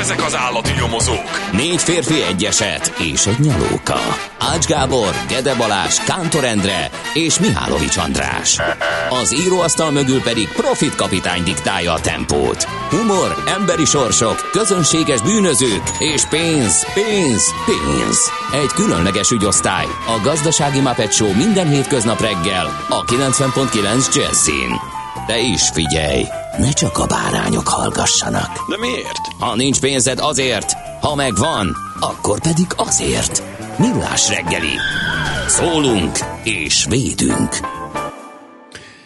ezek az állati nyomozók? 4 férfi, egy eset és egy nyalóka. Ács Gábor, Gede Balázs, Kántor Endre és Mihálovics András. Az íróasztal mögül pedig Profit kapitány diktálja a tempót. Humor, emberi sorsok, közönséges bűnözők és pénz. Egy különleges ügyosztály, a Gazdasági Muppet Show minden hétköznap reggel a 90.9 Jazzyn. De is figyelj, ne csak a bárányok hallgassanak. De miért? Ha nincs pénzed, azért, ha megvan, akkor pedig azért. Millás reggeli. Szólunk és védünk.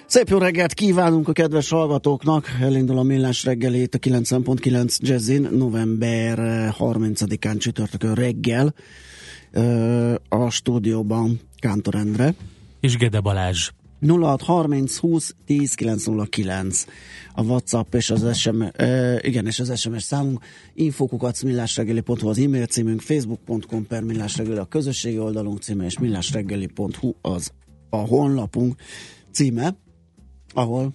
Szép jó reggelt kívánunk a kedves hallgatóknak. Elindul a Millás reggeli itt a 90.9 Jazzyn november 30-án csütörtökön reggel. A stúdióban Kántor Endre és Gede Balázs. 0630 20 10 909 a WhatsApp és az SMS, és az SMS számunk, info@millásreggeli.hu az e-mail címünk, facebook.com/millásreggeli a közösségi oldalunk címe, és millásreggeli.hu az a honlapunk címe, ahol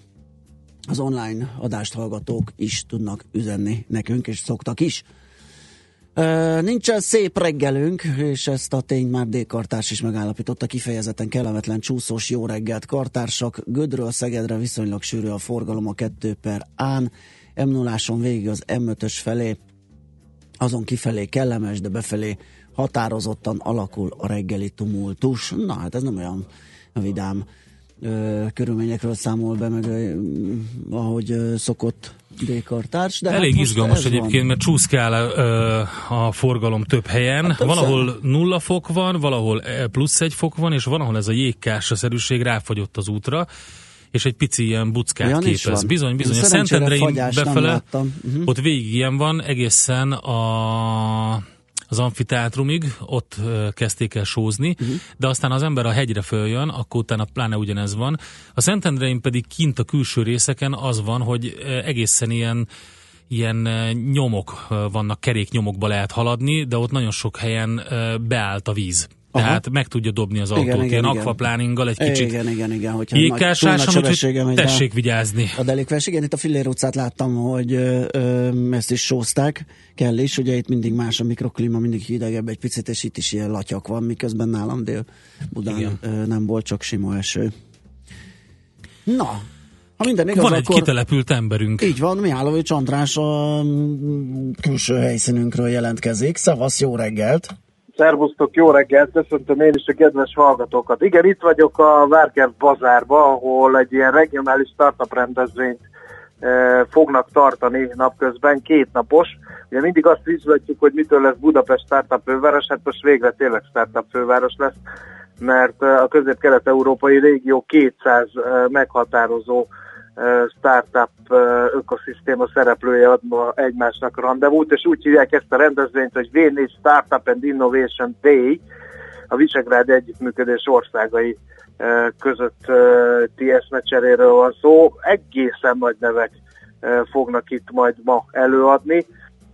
az online adást hallgatók is tudnak üzenni nekünk, és szoktak is. Nincsen szép reggelünk, és ezt a tényt már D-kartárs is megállapította. Kifejezetten kellemetlen csúszós jó reggelt, kartársak. Gödről Szegedre viszonylag sűrű a forgalom a 2/Án, M0-áson végig az M5-ös felé, azon kifelé kellemes, de befelé határozottan alakul a reggeli tumultus. Na hát ez nem olyan vidám körülményekről számol be, meg ahogy szokott D-kartárs. Elég hát izgalmas egyébként, van. Mert csúszkál a forgalom több helyen. Hát valahol 0 fok van, valahol +1 fok van, és valahol ez a jégkássaszerűség ráfagyott az útra, és egy pici ilyen buckát képez. Bizony. A Szentendrein befele, ott végig ilyen van, egészen az amfiteátrumig, ott kezdték el sózni, de aztán az ember a hegyre följön, akkor utána pláne ugyanez van. A Szentendrein pedig kint a külső részeken az van, hogy egészen ilyen nyomok vannak, keréknyomokba lehet haladni, de ott nagyon sok helyen beállt a víz. Tehát meg tudja dobni az autót, ilyen akvapláninggal egy kicsit. Igen, hogyha jégkársáson, úgyhogy tessék vigyázni. A delikvens, igen, itt a Fillér utcát láttam, hogy ezt is sózták, kell is, ugye itt mindig más a mikroklíma, mindig hidegebb egy picit, és itt is ilyen latyak van, miközben nálam Dél-Budán nem volt, csak sima eső. Na, ha minden igaz, van egy kitelepült emberünk. Így van, Mihálovics András a külső helyszínünkről jelentkezik. Szevasz, jó reggelt! Szervusztok, jó reggelt, köszöntöm én is a kedves hallgatókat. Igen, itt vagyok a Várkert Bazárba, ahol egy ilyen regionális startup rendezvényt fognak tartani napközben, 2 napos. Ugye mindig azt vizsgáljuk, hogy mitől lesz Budapest startup főváros, hát most végre tényleg startup főváros lesz, mert a közép-kelet-európai régió 200 meghatározó startup ökoszisztéma szereplője ad ma egymásnak randevút, és úgy hívják ezt a rendezvényt, hogy V4 Startup and Innovation Day, a Visegrád együttműködés országai közötti eszmecseréről van szó. Egészen nagy nevek fognak itt majd ma előadni.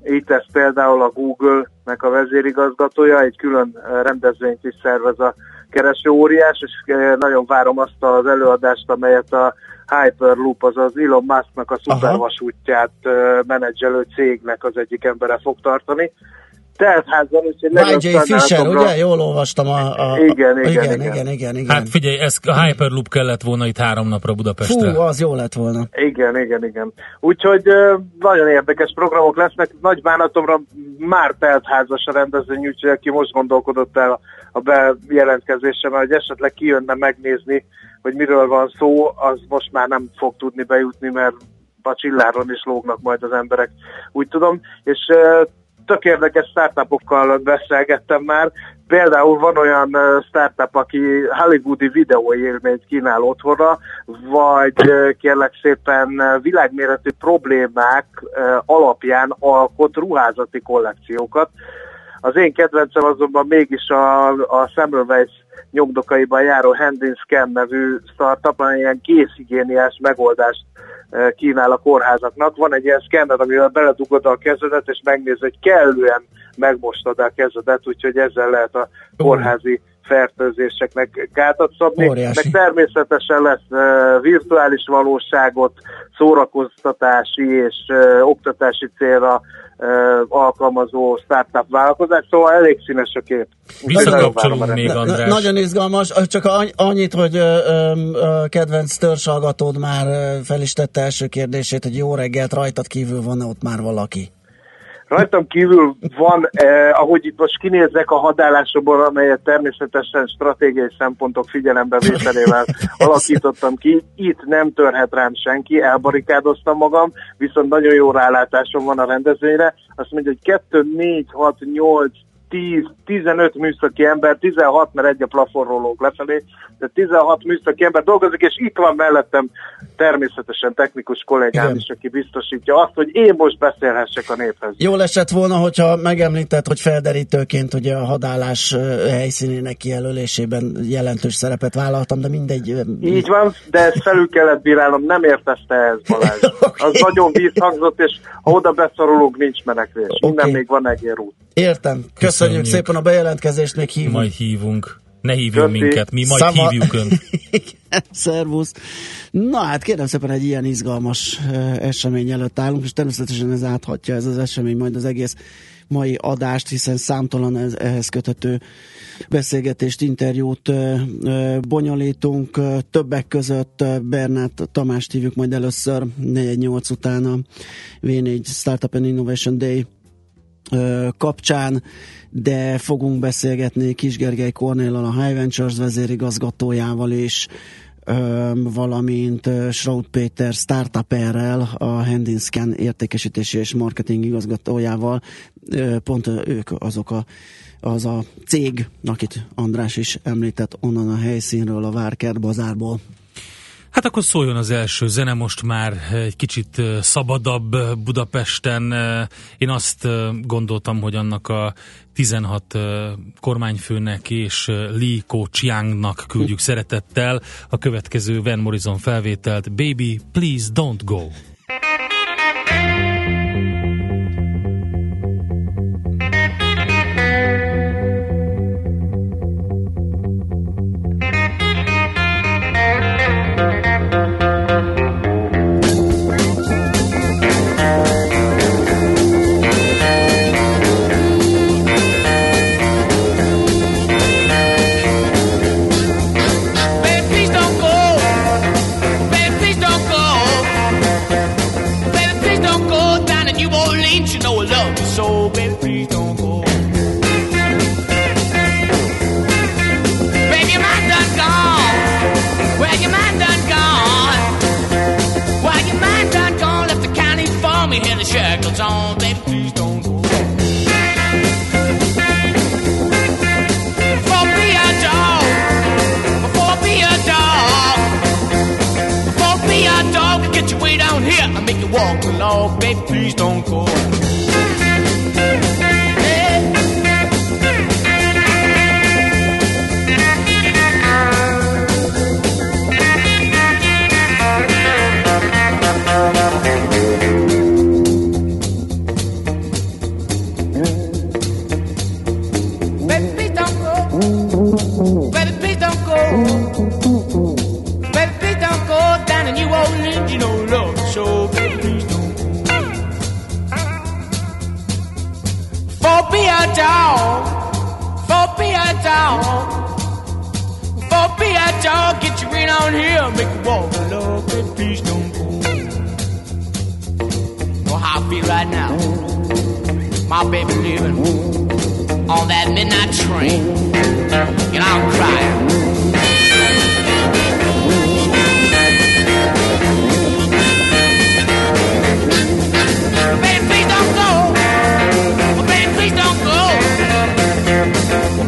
Itt ez például a Google-nek a vezérigazgatója, egy külön rendezvényt is szervez a kereső óriás, és nagyon várom azt az előadást, amelyet a Hyperloop, azaz Elon Musknak a szupervasútját menedzselő cégnek az egyik embere fog tartani. Teltházban, úgyhogy legjobb tanálatomra... Ugye? Jól olvastam a... Igen. Hát figyelj, ez a Hyperloop kellett volna itt 3 napra Budapestre. Fú, az jó lett volna. Igen. Úgyhogy nagyon érdekes programok lesznek. Nagy bánatomra már teltházas a rendezvény, úgyhogy aki most gondolkodott el a bejelentkezésre, mert hogy esetleg kijönne megnézni, hogy miről van szó, az most már nem fog tudni bejutni, mert a csilláron is lógnak majd az emberek, úgy tudom. És tök érdekes startupokkal beszélgettem már, Például van olyan startup, aki hollywoodi videóélményt kínál otthonra, vagy kérlek szépen világméretű problémák alapján alkot ruházati kollekciókat. Az én kedvencem azonban mégis a Semmelweis nyomdokaiban járó HandInScan nevű startup, ilyen készhigiéniás megoldást kínál a kórházaknak. Van egy ilyen szkenner, amivel beledugod a kezedet, és megnéz, hogy kellően megmostad a kezedet, úgyhogy ezzel lehet a kórházi fertőzéseknek gátat szabni. Óriási. Meg természetesen lesz virtuális valóságot szórakoztatási és oktatási célra alkalmazó startup vállalkozás, szóval elég színes a kép. Visszakapcsolunk még, András. Nagyon izgalmas, csak annyit, hogy kedvenc törzshallgatód már fel is tette első kérdését, hogy jó reggelt, rajtad kívül van-e ott már valaki? Rajtam kívül van, ahogy itt most kinézek a hadállásomból, amelyet természetesen stratégiai szempontok figyelembevételével alakítottam ki. Itt nem törhet rám senki, elbarikádoztam magam, viszont nagyon jó rálátásom van a rendezvényre. Azt mondja, hogy 2, 4, 6, 8, 10, 15 műszaki ember, 16, mert egy a plafonról lóg lefelé, de 16 műszaki ember dolgozik, és itt van mellettem természetesen technikus kollégám is, aki biztosítja azt, hogy én most beszélhessek a néphez. Jól esett volna, hogyha megemlíted, hogy felderítőként ugye a hadállás helyszínének kijelölésében jelentős szerepet vállaltam, de mindegy. Így van, de ezt felül kellett bírálnom, nem értette ez, Balázs. Okay. Az nagyon vízhangzott, és ha oda beszorulunk, nincs menekvés. Minden még van egérút. Értem. Köszönjük szépen a bejelentkezést, még hívunk. Majd hívunk. Ne hívjunk minket, mi majd hívjuk önt. Igen, szervusz. Na hát kérem szépen, egy ilyen izgalmas esemény előtt állunk, és természetesen ez áthatja, ez az esemény, majd az egész mai adást, hiszen számtalan ehhez köthető beszélgetést, interjút bonyolítunk. Többek között Bernát Tamást hívjuk majd először 418 után a V4 Startup and Innovation Day kapcsán, de fogunk beszélgetni Kis Gergely Kornéllal, a Hiventures vezérigazgatójával is, valamint Schraut Péter startuperrel, a HandInScan értékesítési és marketing igazgatójával. Pont ők azok az a cég, akit András is említett onnan a helyszínről, a Várkert Bazárból. Hát akkor szóljon az első zene, most már egy kicsit szabadabb Budapesten. Én azt gondoltam, hogy annak a 16 kormányfőnek és Li Ko-chiangnak küldjük szeretettel a következő Van Morrison felvételt, Baby, Please Don't Go. Baby, please don't go.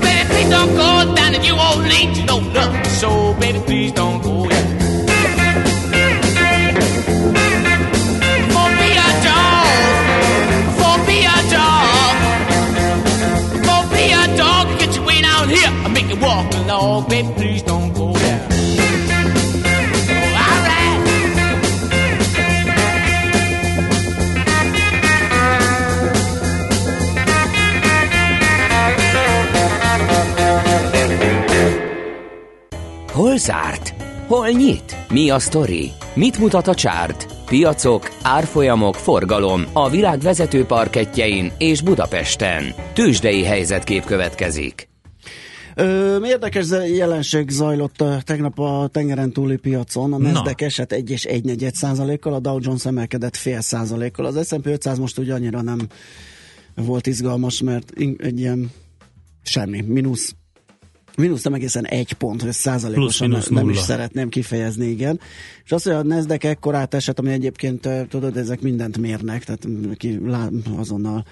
Baby, zárt? Hol nyit? Mi a sztori? Mit mutat a csárt? Piacok, árfolyamok, forgalom a világ vezető parkettjein és Budapesten. Tőzsdei helyzetkép következik. Érdekes jelenség zajlott tegnap a tengeren túli piacon. A Nasdaq esett 1,1%-kal, a Dow Jones emelkedett fél százalékkal. Az S&P 500 most ugye annyira nem volt izgalmas, mert egy ilyen semmi, mínusz nem egészen 1 pont, hogy százalékosan nem is szeretném kifejezni, igen. És az, hogy a Nasdaq ekkorát esett, ami egyébként, tudod, ezek mindent mérnek, tehát azonnal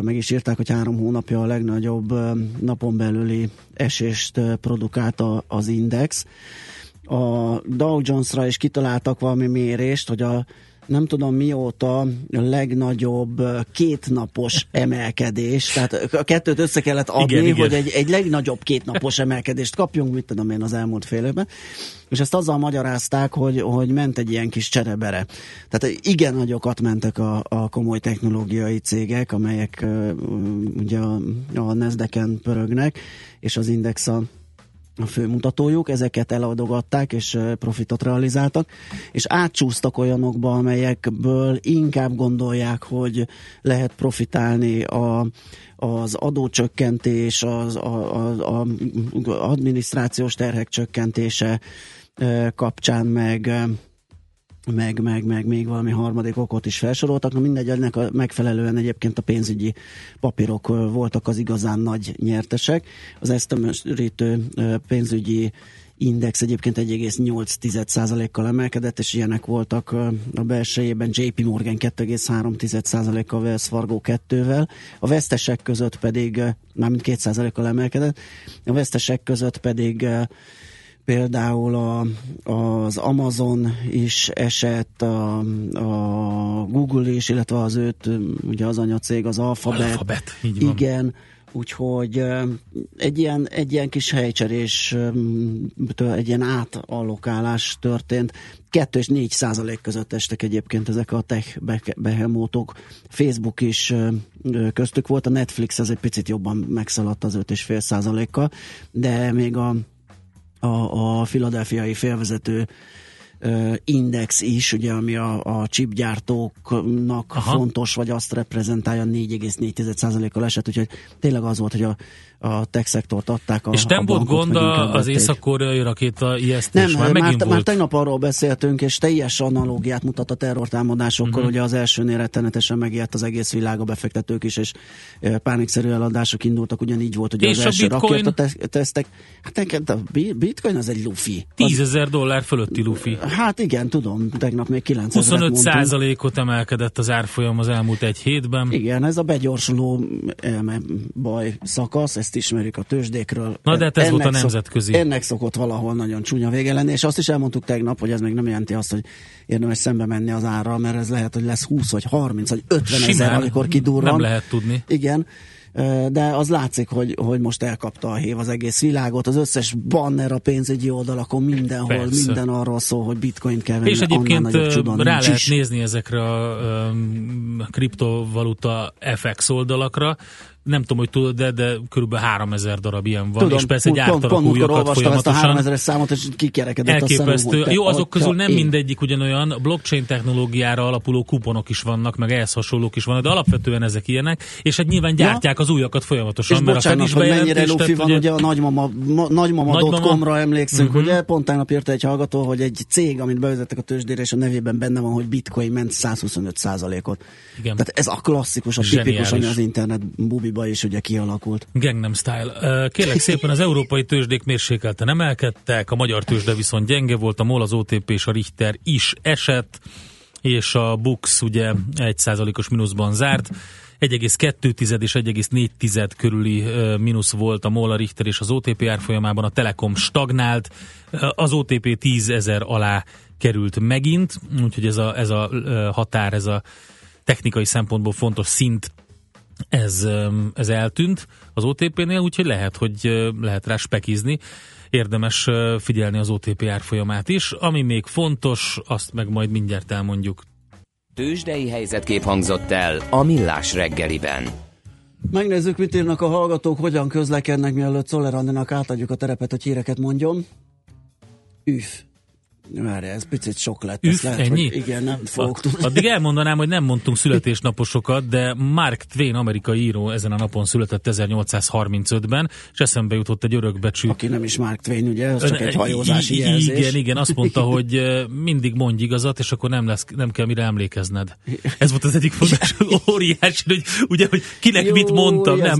meg is írták, hogy 3 hónapja a legnagyobb napon belüli esést produkálta az index. A Dow Jones-ra is kitaláltak valami mérést, hogy a nem tudom mióta a legnagyobb kétnapos emelkedés, tehát a kettőt össze kellett adni, igen. Hogy egy legnagyobb kétnapos emelkedést kapjunk, mit tudom én, az elmúlt fél évben, és ezt azzal magyarázták, hogy ment egy ilyen kis cserebere. Tehát igen nagyokat mentek a komoly technológiai cégek, amelyek ugye a Nasdaq-en pörögnek, és az index a főmutatójuk, ezeket eladogatták és profitot realizáltak, és átcsúsztak olyanokba, amelyekből inkább gondolják, hogy lehet profitálni az adócsökkentés, az adminisztrációs terhek csökkentése kapcsán, meg még valami harmadik okot is felsoroltak. Na mindegy, ennek megfelelően egyébként a pénzügyi papírok voltak az igazán nagy nyertesek. Az ezt tömörítő pénzügyi index egyébként 1,8%-kal emelkedett, és ilyenek voltak a belsejében. JP Morgan 2,3%-kal, Wells Fargo 2-vel. A vesztesek között pedig, mármint 2%-kal emelkedett, a vesztesek között pedig például az Amazon is esett, a Google is, illetve az őt, ugye az anyacég, az Alphabet. Igen, úgyhogy egy ilyen kis helycserés, egy ilyen átallokálás történt. 2% és 4% között estek egyébként ezek a tech behemótok. Facebook is köztük volt, a Netflix ez egy picit jobban megszaladt az 5,5%-kal, de még a philadelphiai félvezető index is, ugye, ami a chipgyártóknak fontos, vagy azt reprezentálja, 4,4%-kal esett, úgyhogy tényleg az volt, hogy a tech szektort adták. És nem volt gond az észak-koreai rakéta ijesztés? Nem, már tegnap arról beszéltünk, és teljes analógiát mutat a terrortámadásokkal, ugye az elsőnél rettenetesen megijedt az egész világ, a befektetők is, és pánikszerű eladások indultak, ugyanígy volt, ugye és az első rakétatesztek. Hát neked a bitcoin az egy lufi. $10,000 fölötti lufi. Hát igen, tudom, tegnap még 9,000 mondtunk. 25%-ot emelkedett az árfolyam az elmúlt egy hétben. Igen, ez a begyorsuló baj szakasz, ezt ismerjük a tőzsdékről. Na de ez volt a nemzetközi. Ennek szokott valahol nagyon csúnya vége lenni, és azt is elmondtuk tegnap, hogy ez még nem jelenti azt, hogy érdemes szembe menni az árral, mert ez lehet, hogy lesz 20 vagy 30 vagy 50,000, amikor kidurran. Nem lehet tudni. Igen. De az látszik, hogy most elkapta a hév az egész világot, az összes banner a pénzügyi oldalakon, mindenhol, persze. Minden arról szól, hogy bitcoint kell venni. És egyébként rá lehet nézni ezekre a kriptovaluta FX oldalakra, nem tudom, hogy tudod, de kb. 3000 darab ilyen van. Tudom, és persze gyártanak újakat folyamatosan. Ezt a 3000-es számot, és kikerekedett a szemem. Jó, azok közül nem mindegyik ugyanolyan. A blockchain technológiára alapuló kuponok is vannak, meg ehhez hasonlók is vannak, de alapvetően ezek ilyenek, és hát nyilván gyártják az újakat folyamatosan. És mert bocsánat, hogy mennyire lufi van, ugye a nagymama.com-ra emlékszünk, ugye pont tegnap írta egy hallgató, hogy egy cég, amit bevezettek a tőzsdére, és a nevében benne van, hogy bitcoin ment 125%-ot. Tehát ez a klasszikus, a tipikus, ami az internet bubi is ugye kialakult. Gangnam Style. Kérlek szépen, az európai tőzsdék mérsékelten emelkedtek, a magyar tőzsde viszont gyenge volt, a MOL, az OTP és a Richter is esett, és a BUX ugye 1%-os mínuszban zárt, 1,2 és 1,4 körüli mínusz volt a MOL, a Richter és az OTP árfolyamában, a Telekom stagnált, az OTP 10,000 alá került megint, úgyhogy ez a határ, ez a technikai szempontból fontos szint, ez eltűnt az OTP-nél, úgyhogy lehet rá spekizni. Érdemes figyelni az OTP árfolyamát is. Ami még fontos, azt meg majd mindjárt elmondjuk. Tőzsdei helyzetkép hangzott el a Millás reggeliben. Megnézzük, mit írnak a hallgatók, hogyan közlekednek, mielőtt Szoller Annának átadjuk a terepet, hogy híreket mondjon. Üf. Már ez picit sok lett. Üf, lehet, ennyi? Igen, nem fogok tudni. Addig elmondanám, hogy nem mondtunk születésnaposokat, de Mark Twain, amerikai író ezen a napon született 1835-ben, és eszembe jutott egy örökbecsű... Aki nem is Mark Twain, ugye? Ez csak egy hajózási jelzés. Igen, igen, azt mondta, hogy mindig mondj igazat, és akkor nem kell mire emlékezned. Ez volt az egyik fontos óriás, hogy ugye, hogy kinek jó, mit mondtam. Nem,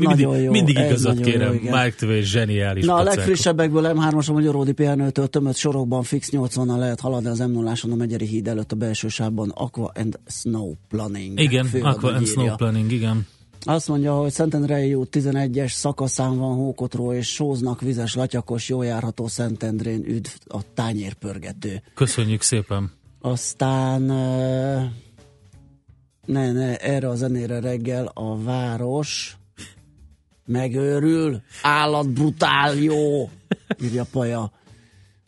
mindig igazat kérem. Jó, Mark Twain zseniális. Na, a legfrissebbekből M3-ason a Ródi pihenőtől tömött sorokban fix 80 lehet haladni az M0-áson a Megyeri híd előtt a belső sávban. Aqua and Snow Planning. Igen, Aqua and Snow Planning, igen. Azt mondja, hogy Szentendrei út 11-es szakaszán van hókotró, és sóznak vizes, latyakos, jól járható Szentendrén, üdv a tányérpörgető. Köszönjük szépen. Aztán erre a zenére reggel a város megőrül, állatbrutál jó, írja Paja.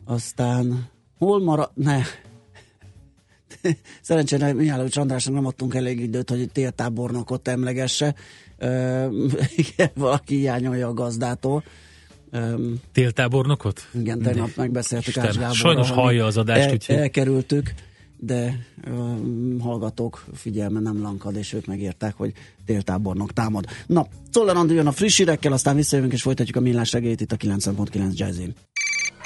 Aztán hol marad... Ne. Szerencsére Mihálovics Andrásnak nem adtunk elég időt, hogy téltábornokot emlegesse. Igen, valaki hiányolja a gazdától. Téltábornokot? Igen, tegnap megbeszéltük Ács Gáborral. Sajnos hallja az adást, úgyhogy... Elkerültük, de hallgatók figyelme nem lankad, és ők megérták, hogy téltábornok támad. Na, Czoller Andi jön a friss hírekkel, aztán visszajövünk, és folytatjuk a Millás reggelit itt a 90.9 Jazzyn.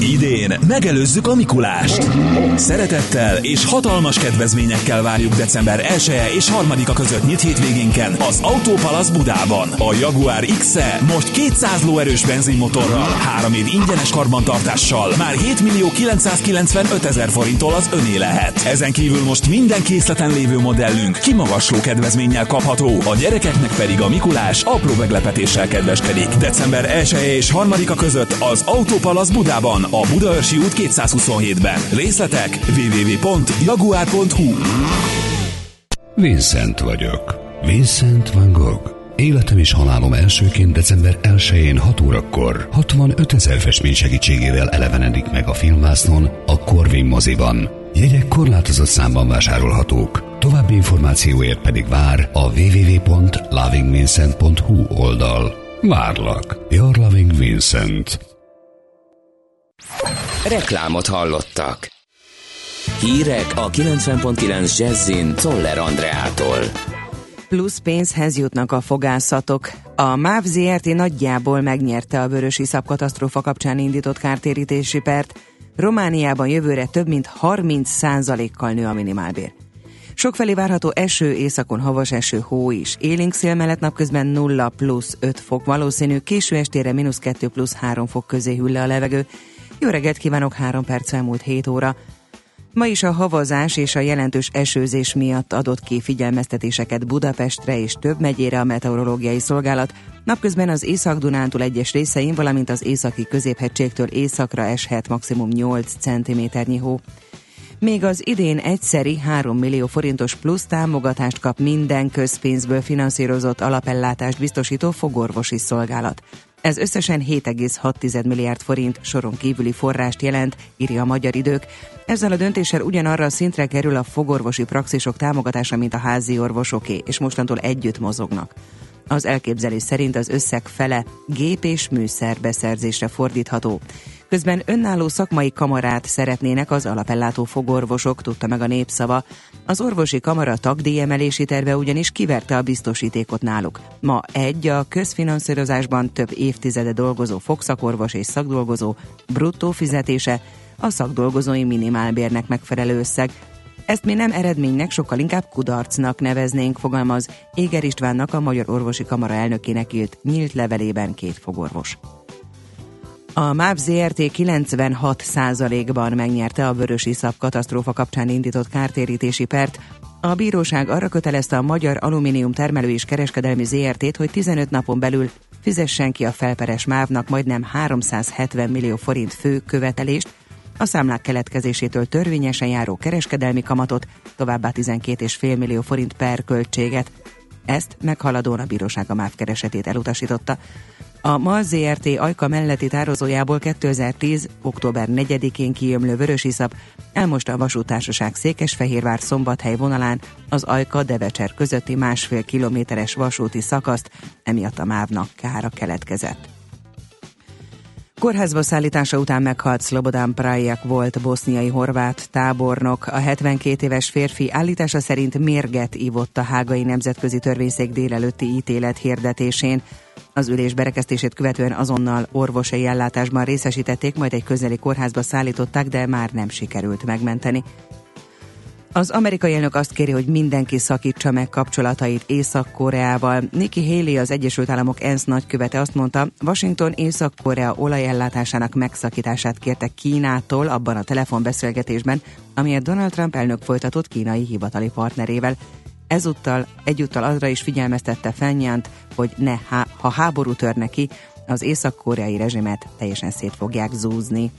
Idén megelőzzük a Mikulást! Szeretettel és hatalmas kedvezményekkel várjuk december 1-e és 3-a között nyit hétvégénken az Autópalasz Budában. A Jaguar XE most 200 lóerős benzinmotorral, 3 év ingyenes karbantartással, már 7.995.000 forinttól az öné lehet. Ezen kívül most minden készleten lévő modellünk kimagasló kedvezménnyel kapható, a gyerekeknek pedig a Mikulás apró meglepetéssel kedveskedik. December 1-e és 3-a között az Autópalasz Budában, a Budaörsi út 227-ben. Részletek www.jaguar.hu. Vincent vagyok. Vincent van Gogh. Életem és halálom elsőként december 1-én 6 órakor 65.000 festmény segítségével elevenedik meg a filmvásznon a Corvin moziban. Jegyek korlátozott számban vásárolhatók. További információért pedig vár a www.lovingvincent.hu oldal. Várlak. Your Loving Vincent. Reklámot hallottak. Hírek a 90.9 Jazzin Czoller Andreától. Plusz pénzhez jutnak a fogászatok. A MÁV ZRT nagyjából megnyerte a vörösi szabkatasztrófa kapcsán indított kártérítési pert. Romániában jövőre több mint 30%-kal nő a minimálbér. Sokfelé várható eső, északon havas eső, hó is. Élénk szél mellett napközben 0+5 fok valószínű, késő estére -2+3 fok közé hűl le a levegő. Jó reggelt kívánok, 6:07. Ma is a havazás és a jelentős esőzés miatt adott ki figyelmeztetéseket Budapestre és több megyére a meteorológiai szolgálat. Napközben az Észak-Dunántúl egyes részein, valamint az északi középhegységtől északra eshet maximum 8 cm-nyi hó. Még az idén egyszeri 3 millió forintos plusz támogatást kap minden közpénzből finanszírozott alapellátást biztosító fogorvosi szolgálat. Ez összesen 7,6 milliárd forint soron kívüli forrást jelent, írja a Magyar Idők. Ezzel a döntéssel ugyanarra a szintre kerül a fogorvosi praxisok támogatása, mint a házi orvosoké, és mostantól együtt mozognak. Az elképzelés szerint az összeg fele gép- és műszerbeszerzésre fordítható. Közben önálló szakmai kamarát szeretnének az alapellátó fogorvosok, tudta meg a Népszava. Az orvosi kamara tagdíjemelési terve ugyanis kiverte a biztosítékot náluk. Ma a közfinanszírozásban több évtizede dolgozó fogszakorvos és szakdolgozó bruttó fizetése a szakdolgozói minimálbérnek megfelelő összeg. Ezt mi nem eredménynek, sokkal inkább kudarcnak neveznénk, fogalmaz Éger Istvánnak, a Magyar Orvosi Kamara elnökének írt nyílt levelében 2 fogorvos. A MÁV ZRT 96%-ban megnyerte a vörösiszap katasztrófa kapcsán indított kártérítési pert. A bíróság arra kötelezte a Magyar Alumínium Termelő és Kereskedelmi ZRT-t, hogy 15 napon belül fizessen ki a felperes MÁV-nak majdnem 370 millió forint fő követelést, a számlák keletkezésétől törvényesen járó kereskedelmi kamatot, továbbá 12,5 millió forint per költséget. Ezt meghaladóan a bíróság a MÁV keresetét elutasította. A MOL ZRT Ajka melletti tározójából 2010. október 4-én kiömlő vörösiszap elmosta a vasútársaság Székesfehérvár-Szombathely vonalán az Ajka-Devecser közötti 1,5 kilométeres vasúti szakaszt, emiatt a MÁV-nak kára keletkezett. Kórházba szállítása után meghalt Slobodan Praljak volt boszniai horvát tábornok. A 72 éves férfi állítása szerint mérget ivott a hágai nemzetközi törvényszék délelőtti ítélet hirdetésén. Az ülés berekeztését követően azonnal orvosi ellátásban részesítették, majd egy közeli kórházba szállították, de már nem sikerült megmenteni. Az amerikai elnök azt kéri, hogy mindenki szakítsa meg kapcsolatait Észak-Koreával. Nikki Haley, az Egyesült Államok ENSZ nagykövete azt mondta, Washington Észak-Korea olajellátásának megszakítását kérte Kínától abban a telefonbeszélgetésben, amelyet Donald Trump elnök folytatott kínai hivatali partnerével. Egyúttal arra is figyelmeztette Fennyant, hogy ha háború tör neki, az észak-koreai rezsimet teljesen szét fogják zúzni.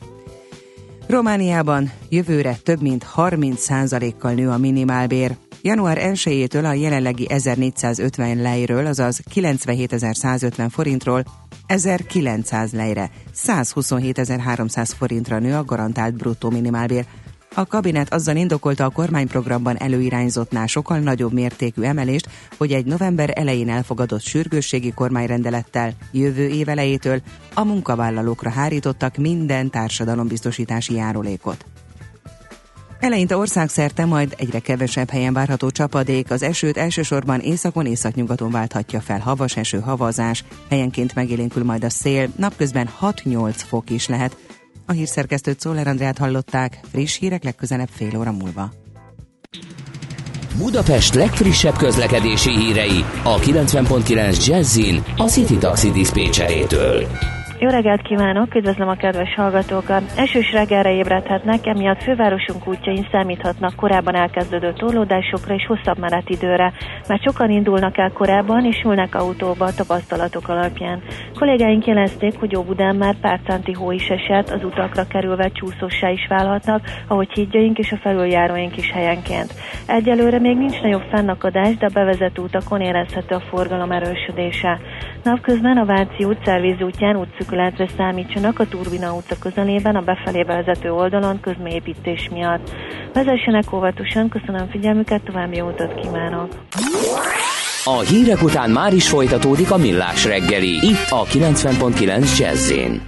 Romániában jövőre több mint 30%-kal nő a minimálbér. Január 1-től a jelenlegi 1450 lejről, azaz 97150 forintról 1900 lejre, 127300 forintra nő a garantált bruttó minimálbér. A kabinet azzal indokolta a kormányprogramban előirányzottnál sokkal nagyobb mértékű emelést, hogy egy november elején elfogadott sürgősségi kormányrendelettel jövő év elejétől a munkavállalókra hárítottak minden társadalombiztosítási járulékot. Eleinte országszerte, majd egyre kevesebb helyen várható csapadék, az esőt elsősorban északon, északnyugaton válthatja fel havas eső, havazás, helyenként megélénkül majd a szél, napközben 6-8 fok is lehet. A hírszerkesztőt, Szoller Andrát hallották, friss hírek legközelebb fél óra múlva. Budapest legfrissebb közlekedési hírei a 90.9 Jazzin a City Taxi diszpécserétől. Jó reggelt kívánok, üdvözlöm a kedves hallgatókat! Esős reggelre ébredhetnek, emiatt fővárosunk útjain számíthatnak korábban elkezdődő torlódásokra és hosszabb menetidőre, mert sokan indulnak el korábban és ülnek autóba a tapasztalatok alapján. Kollégáink jelezték, hogy Óbudán már pár centi hó is esett, az utakra kerülve csúszossá is válhatnak, ahogy hídjaink és a felüljáróink is helyenként. Egyelőre még nincs nagyobb fennakadás, de a bevezető utakon érezhető a forgalom erősödése. Napközben a Váci utca, Víz útján útszükületre számítsanak a Turbina utca közelében, a befelé vezető oldalon közműépítés miatt. Vezessenek óvatosan, köszönöm figyelmüket, további jó utat kívánok! A hírek után már is folytatódik a Millás reggeli, itt a 90.9 Jazzén.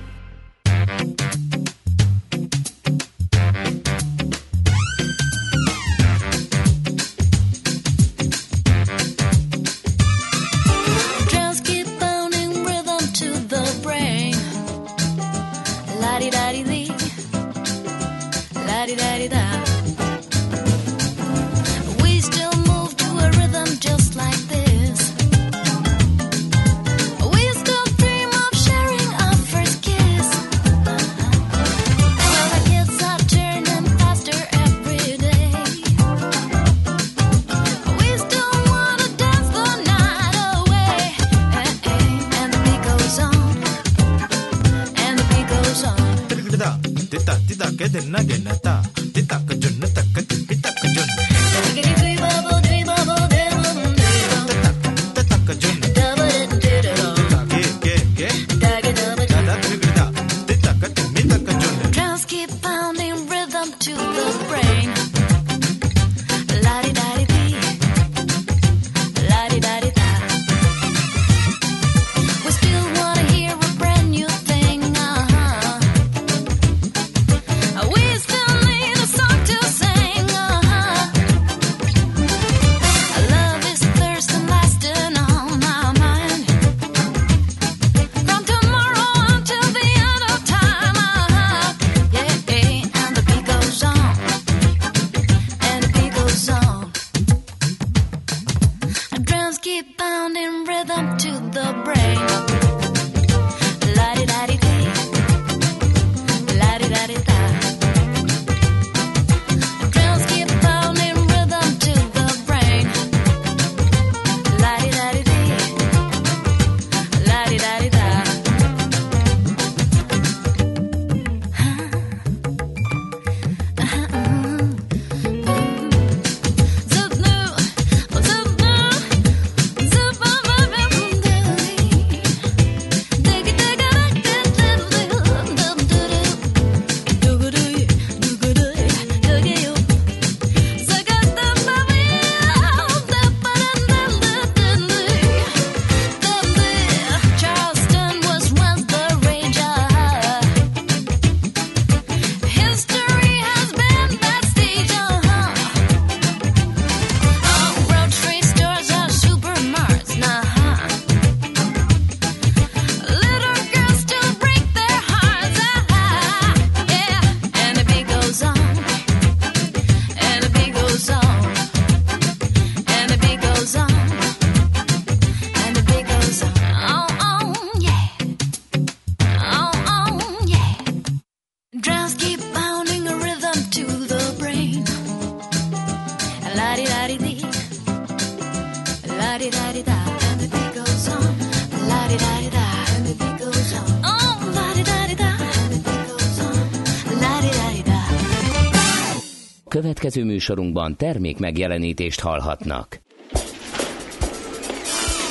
Következő műsorunkban termék megjelenítést hallhatnak.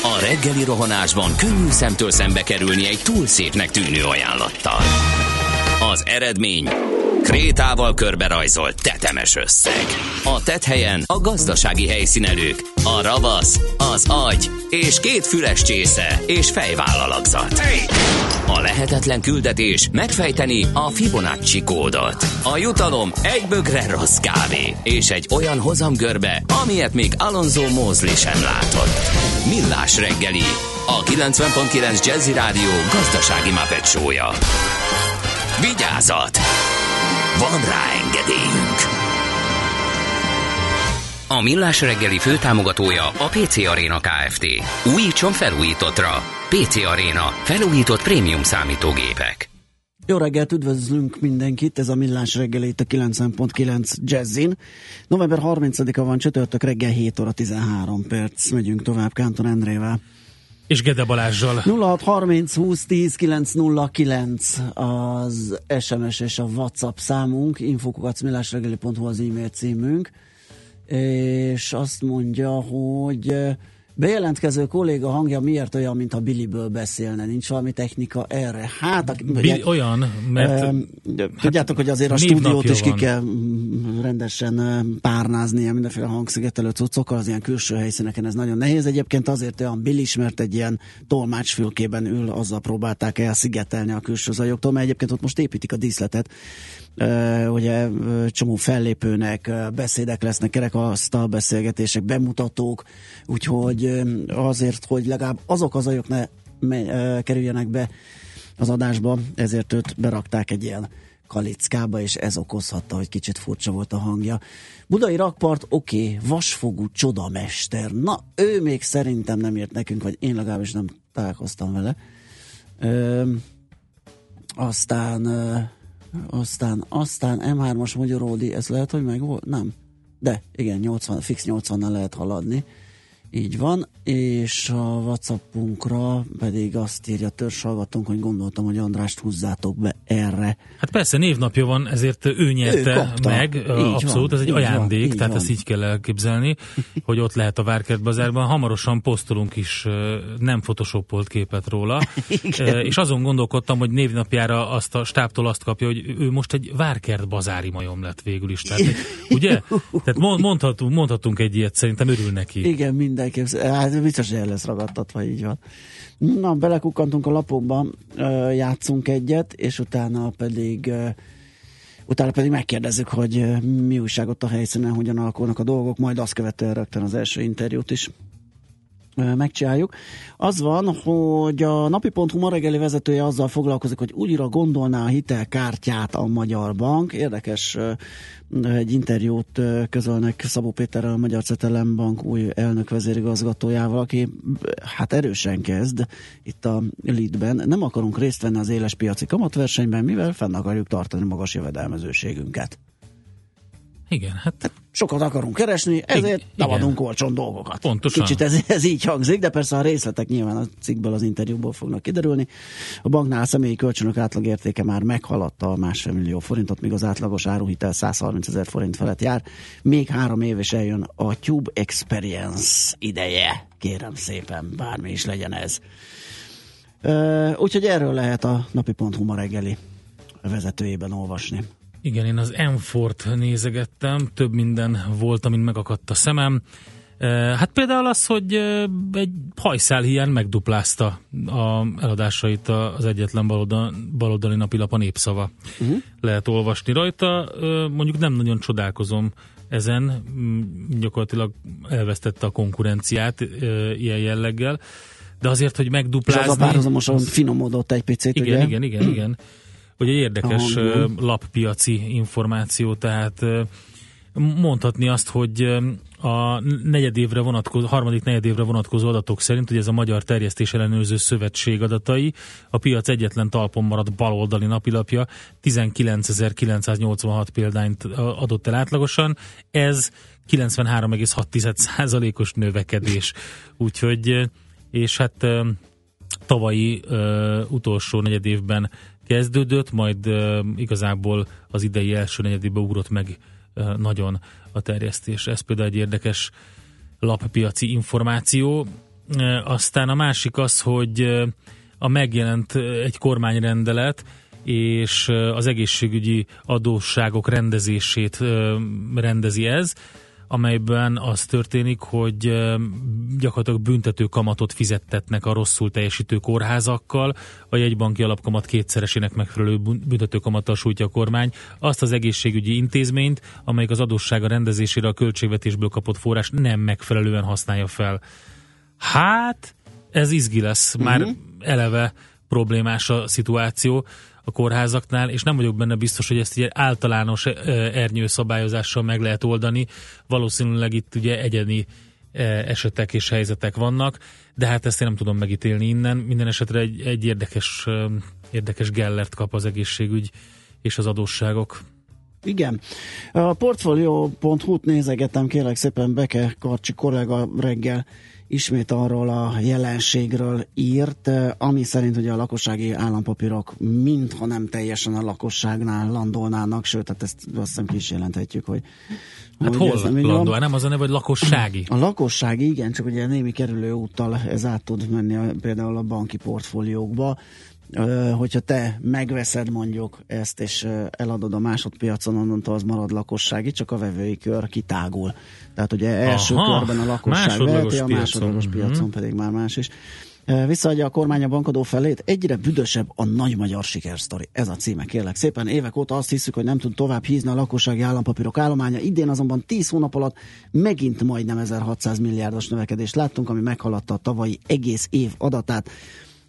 A reggeli rohanásban könnyű szemtől szembe kerülni egy túl szépnek tűnő ajánlattal. Az eredmény krétával körberajzolt tetemes összeg. A tetthelyen a gazdasági helyszínelők, a ravasz, az agy és két füles csésze és fejvállalakzat. A lehetetlen küldetés megfejteni a Fibonacci kódot. A jutalom egy bögre rossz kávé és egy olyan hozamgörbe, amilyet még Alonso Mosley sem látott. Millás reggeli, a 90.9 Jazzy Rádió gazdasági Muppet show-ja. Vigyázat! Van rá engedélyünk! A Millás reggeli főtámogatója a PC Arena Kft. Újítson felújítottra. PC Arena. Felújított prémium számítógépek. Jó reggelt, üdvözlünk mindenkit, ez a Millás reggeli itt a 90.9 Jazzin. November 30-a van, csütörtök reggel 7 óra 13 perc. Megyünk tovább Kántor Endrével. És Gede Balázssal. 0630 20 10 909 az SMS és a WhatsApp számunk, info@millásreggeli.hu az e-mail címünk, és azt mondja, hogy bejelentkező kolléga hangja miért olyan, mintha Billy-ből beszélne? Nincs valami technika erre? Hát, olyan, mert... tudjátok, hogy azért a stúdiót is ki kell rendesen párnáznia mindenféle hangszigetelő cuccokkal, az ilyen külső helyszíneken ez nagyon nehéz. Egyébként azért olyan Billy-s, mert egy ilyen tolmácsfülkében ül, azzal próbálták elszigetelni a külső zajoktól, mert egyébként ott most építik a díszletet. Ugye csomó fellépőnek, beszédek lesznek, kerekasztal beszélgetések, bemutatók, úgyhogy azért, hogy legalább azok az ajok ne kerüljenek be az adásba, ezért őt berakták egy ilyen kalickába, és ez okozhatta, hogy kicsit furcsa volt a hangja. Budai rakpart, oké, vasfogú csodamester, na ő még szerintem nem írt nekünk, vagy én legalábbis nem találkoztam vele. Aztán M3-as Magyaródi, ez lehet, hogy meg volt? Nem. De igen, 80, fix 80-nal lehet haladni. Így van, és a WhatsAppunkra pedig azt írja törzshallgatónk, hogy gondoltam, hogy Andrást húzzátok be erre. Hát persze, névnapja van, ezért ő nyerte meg, abszolút, van, ez egy ajándék, van, tehát van. Ezt így kell elképzelni, hogy ott lehet a Várkert Bazárban. Hamarosan posztolunk is nem photoshopolt képet róla, és azon gondolkodtam, hogy névnapjára azt a stábtól azt kapja, hogy ő most egy Várkert Bazári majom lett végül is. Tehát, ugye? Tehát mondhatunk egy ilyet, szerintem örül neki. Igen, minden. Hát biztos, hogy el lesz ragadtatva, így van. Na, belekukkantunk a lapokba, játszunk egyet, és utána pedig megkérdezzük, hogy mi újság ott a helyszínen, hogyan alakulnak a dolgok, majd azt követően rögtön az első interjút is megcsináljuk. Az van, hogy a napi.hu ma reggeli vezetője azzal foglalkozik, hogy újra gondolná a hitelkártyát a Magyar Bank. Érdekes, egy interjút közölnek Szabó Péterrel, a Magyar Cetelem Bank új elnök vezérigazgatójával, aki hát erősen kezd itt a leadben. Nem akarunk részt venni az éles piaci kamatversenyben, mivel fenn akarjuk tartani magas jövedelmezőségünket. Igen, hát... Sokat akarunk keresni, ezért nem adunk olcsón dolgokat. Pontosan. Kicsit ez így hangzik, de persze a részletek nyilván a cikkből, az interjúból fognak kiderülni. A banknál a személyi kölcsönök átlagértéke már meghaladta a 1,5 millió forintot, míg az átlagos áruhitel 130 000 forint felett jár. Még 3 év is eljön a Tube Experience ideje. Kérem szépen, bármi is legyen ez. Úgyhogy erről lehet a napi.hu ma reggeli vezetőjében olvasni. Igen, én az M4-t nézegettem, több minden volt, amin megakadt a szemem. Hát például az, hogy egy hajszál hiány megduplázta a eladásait az egyetlen baloldali napilap, a Népszava. Uh-huh. Lehet olvasni rajta, mondjuk nem nagyon csodálkozom ezen, gyakorlatilag elvesztette a konkurenciát ilyen jelleggel, de azért, hogy megduplázni... És az a párhuzamosan finomodott egy picit, igen, ugye? Igen. Hogy egy érdekes lappiaci információ, tehát mondhatni azt, hogy a harmadik negyedévre vonatkozó adatok szerint, ugye ez a Magyar Terjesztés Ellenőrző Szövetség adatai, a piac egyetlen talpon maradt baloldali napilapja 19.986 példányt adott el átlagosan, ez 93,6%-os növekedés. Úgyhogy, és hát tavalyi utolsó negyedévben kezdődött, majd igazából az idei első negyedévben ugrott meg nagyon a terjesztés. Ez például egy érdekes lappiaci információ. Aztán a másik az, hogy a megjelent egy kormányrendelet, és az egészségügyi adósságok rendezését rendezi ez, amelyben az történik, hogy gyakorlatilag büntető kamatot fizettetnek a rosszul teljesítő kórházakkal. A jegybanki alapkamat kétszeresének megfelelő büntető kamattal sújtja a kormány azt az egészségügyi intézményt, amelyik az adóssága rendezésére a költségvetésből kapott forrás nem megfelelően használja fel. Hát, ez izgi lesz. Már eleve problémás a szituáció a kórházaknál, és nem vagyok benne biztos, hogy ezt ugye általános ernyőszabályozással meg lehet oldani. Valószínűleg itt ugye egyedi esetek és helyzetek vannak, de hát ezt én nem tudom megítélni innen. Minden esetre egy érdekes gellert kap az egészségügy és az adósságok. Igen. A portfolio.hu-t nézegetem, kérlek szépen Beke Karcsi kollega reggel ismét arról a jelenségről írt, ami szerint ugye a lakossági állampapírok mintha nem teljesen a lakosságnál landolnának, sőt, hát ezt azt hiszem ki is jelenthetjük, hogy... Hát hol landol? Nem az a neve, hogy lakossági? A lakossági, igen, csak ugye némi kerülő úttal ez át tud menni például a banki portfóliókba. Hogyha te megveszed mondjuk ezt, és eladod a másodpiacon, onnantól az marad lakossági, csak a vevői kör kitágul. Tehát ugye első körben a lakosság veheti, a másodlagos piacon pedig már más is. Visszaadja a kormány a bankadó felét, egyre büdösebb a nagy magyar sikersztori. Ez a címe, kérlek szépen. Évek óta azt hiszük, hogy nem tud tovább hízni a lakossági állampapírok állománya. Idén azonban 10 hónap alatt megint majdnem 1600 milliárdos növekedést láttunk, ami meghaladta a tavalyi egész év adatát.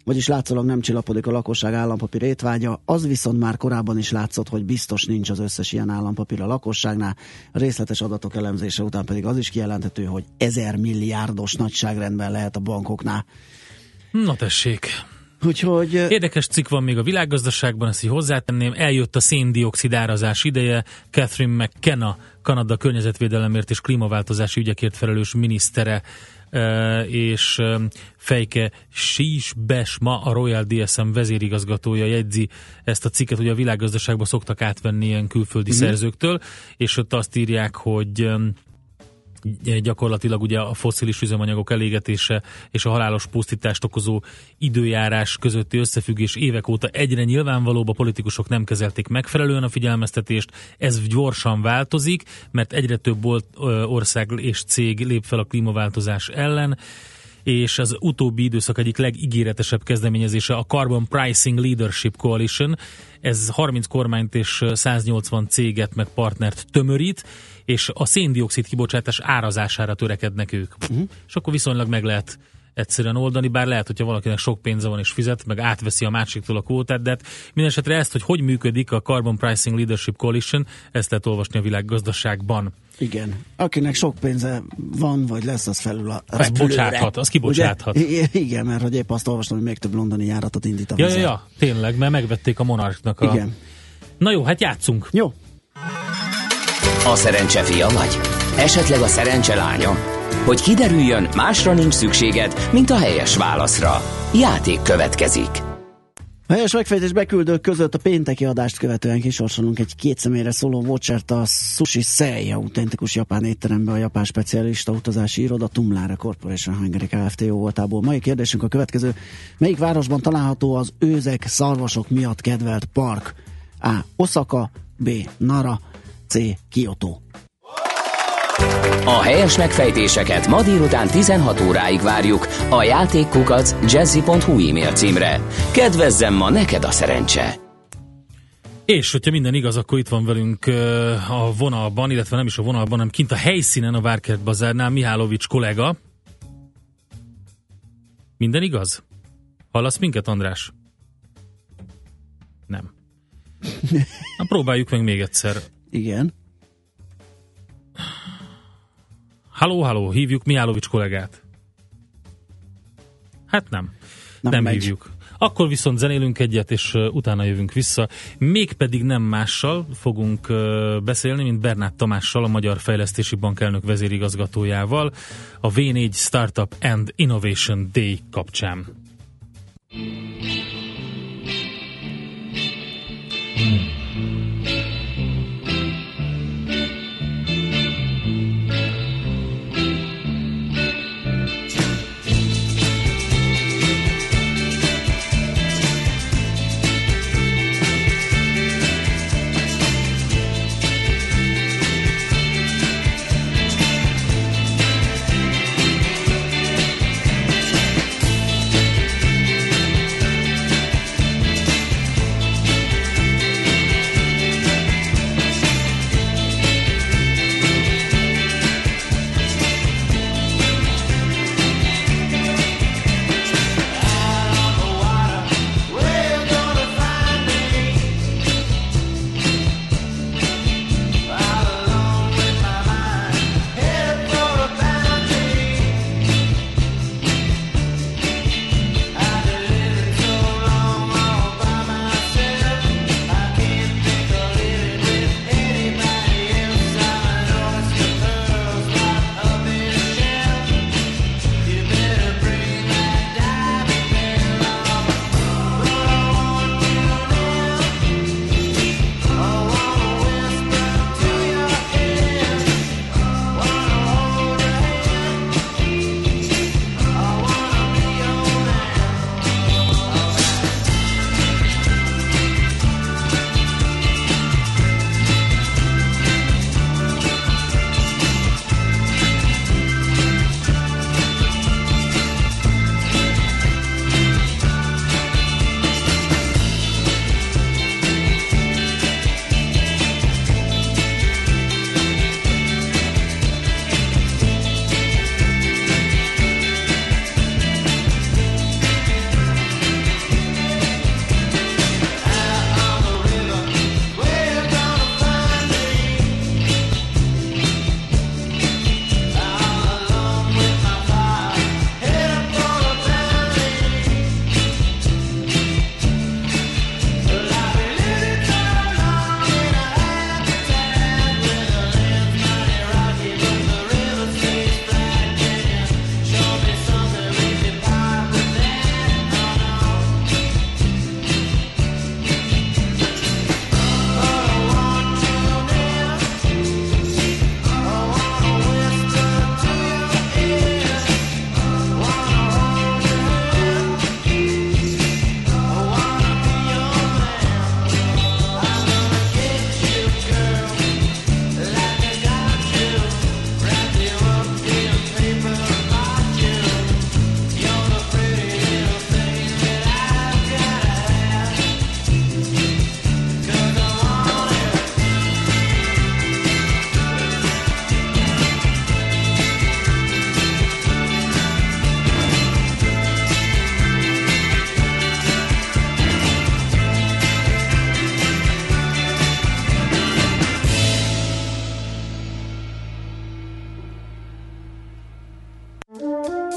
Vagyis látszólag nem csillapodik a lakosság állampapír étvágya, az viszont már korábban is látszott, hogy biztos nincs az összes ilyen állampapír a lakosságnál. A részletes adatok elemzése után pedig az is kijelenthető, hogy 1000 milliárdos nagyságrendben lehet a bankoknál. Na tessék! Úgyhogy... Érdekes cikk van még a világgazdaságban, ezt így hozzátenném. Eljött a széndioxid árazás ideje. Catherine McKenna, Kanada környezetvédelemért és klímaváltozási ügyekért felelős minisztere, és Fejke Sísbesma, a Royal DSM vezérigazgatója jegyzi ezt a cikket, hogy a világgazdaságba szoktak átvenni ilyen külföldi szerzőktől, és ott azt írják, hogy gyakorlatilag ugye a fosszilis üzemanyagok elégetése és a halálos pusztítást okozó időjárás közötti összefüggés évek óta egyre nyilvánvalóbb, a politikusok nem kezelték megfelelően a figyelmeztetést, ez gyorsan változik, mert egyre több ország és cég lép fel a klímaváltozás ellen, és az utóbbi időszak egyik legígéretesebb kezdeményezése a Carbon Pricing Leadership Coalition. Ez 30 kormányt és 180 céget meg partnert tömörít, és a széndioxid kibocsátás árazására törekednek ők. És akkor viszonylag meg lehet egyszerűen oldani, bár lehet, hogyha valakinek sok pénze van és fizet, meg átveszi a másiktól a kvótát, de hát mindenesetre ezt, hogy működik a Carbon Pricing Leadership Coalition, ezt lehet olvasni a világgazdaságban. Igen. Akinek sok pénze van, vagy lesz, az felül a repülőre. Az bocsáthat, az kibocsáthat. Ugye? Igen, mert hogy épp azt olvastam, hogy még több londoni járatot indítanak. Ja, tényleg, mert megvették a Monarchnak a... Igen. Na jó, hát játszunk. Jó. A szerencse fia vagy? Esetleg a szerencse lánya? Hogy kiderüljön, másra nincs szükséged, mint a helyes válaszra. Játék következik. A helyes megfejtés beküldők között a pénteki adást követően kisorsolunk egy 2 személyre szóló vouchert a Sushi Sei, autentikus japán étterembe, a japán specialista utazási iroda Tumlára Corporation Hungary Kft. Voltából. Mai kérdésünk a következő. Melyik városban található az őzek, szarvasok miatt kedvelt park? A. Osaka, B. Nara, C. Kyoto. A helyes megfejtéseket ma délután 16 óráig várjuk a játékkukac@jazzy.hu e-mail címre. Kedvezzem ma neked a szerencse! És hogyha minden igaz, akkor itt van velünk a vonalban, illetve nem is a vonalban, hanem kint a helyszínen, a Várkert Bazárnál Mihálovics kollega. Minden igaz? Hallasz minket, András? Nem. Na, próbáljuk meg még egyszer. Igen. Halló, hívjuk Mihálovics kollégát. Hát nem hívjuk. Akkor viszont zenélünk egyet, és utána jövünk vissza. Mégpedig nem mással fogunk beszélni, mint Bernát Tamással, a Magyar Fejlesztési Bank elnök vezérigazgatójával a V4 Startup and Innovation Day kapcsán.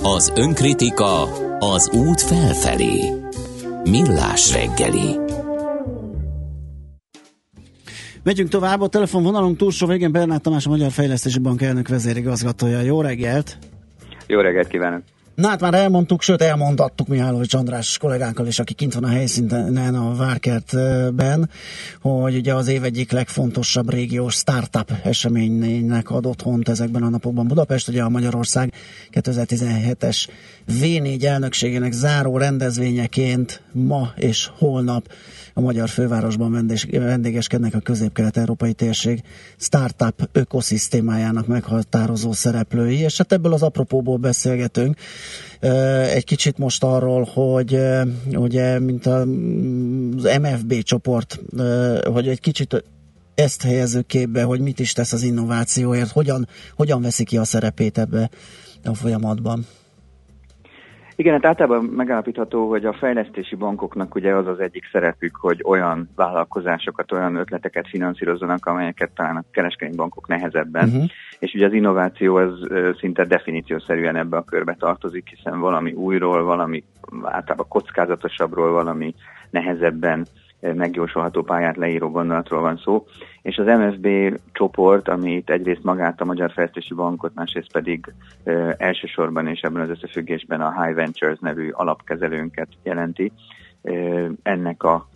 Az önkritika az út felfelé. Millás reggeli. Megyünk tovább, a telefonvonalunk túlsó végén Bernát Tamás, a Magyar Fejlesztési Bank elnök vezérigazgatója. Jó reggelt! Jó reggelt kívánok! Na hát már elmondtuk, sőt elmondattuk Mihálovics András kollégánkkal is, aki kint van a helyszínen a Várkertben, hogy ugye az év egyik legfontosabb régiós startup eseménynek ad otthont ezekben a napokban Budapest, ugye a Magyarország 2017-es V4 elnökségének záró rendezvényeként ma és holnap a magyar fővárosban vendégeskednek a közép-kelet-európai térség startup ökoszisztémájának meghatározó szereplői, és hát ebből az apropóból beszélgetünk egy kicsit most arról, hogy ugye, mint az MFB csoport, hogy egy kicsit ezt helyezzük képbe, hogy mit is tesz az innovációért, hogyan veszi ki a szerepét ebbe a folyamatban. Igen, hát általában megállapítható, hogy a fejlesztési bankoknak ugye az az egyik szerepük, hogy olyan vállalkozásokat, olyan ötleteket finanszírozzanak, amelyeket talán a kereskedelmi bankok nehezebben. És ugye az innováció az szinte definíciószerűen ebbe a körbe tartozik, hiszen valami újról, valami általában kockázatosabbról, valami nehezebben megjósolható pályát leíró gondolatról van szó, és az MFB csoport, amit egyrészt magát a Magyar Fejlesztési Bankot, másrészt pedig elsősorban és ebben az összefüggésben a Hiventures nevű alapkezelőnket jelenti, ennek a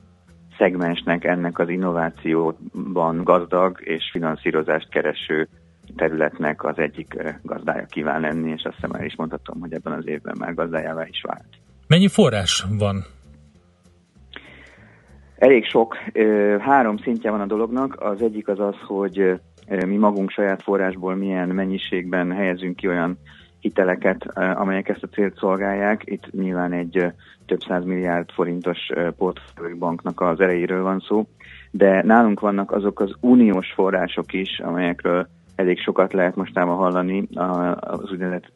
szegmensnek, ennek az innovációban gazdag és finanszírozást kereső területnek az egyik gazdája kíván lenni, és azt hiszem el is mondhatom, hogy ebben az évben már gazdájává is vált. Mennyi forrás van? Elég sok. Három szintje van a dolognak. Az egyik az az, hogy mi magunk saját forrásból milyen mennyiségben helyezünk ki olyan hiteleket, amelyek ezt a célt szolgálják. Itt nyilván egy több 100 milliárd forintos portfólió banknak az erejéről van szó, de nálunk vannak azok az uniós források is, amelyekről elég sokat lehet mostában hallani, az úgynevezett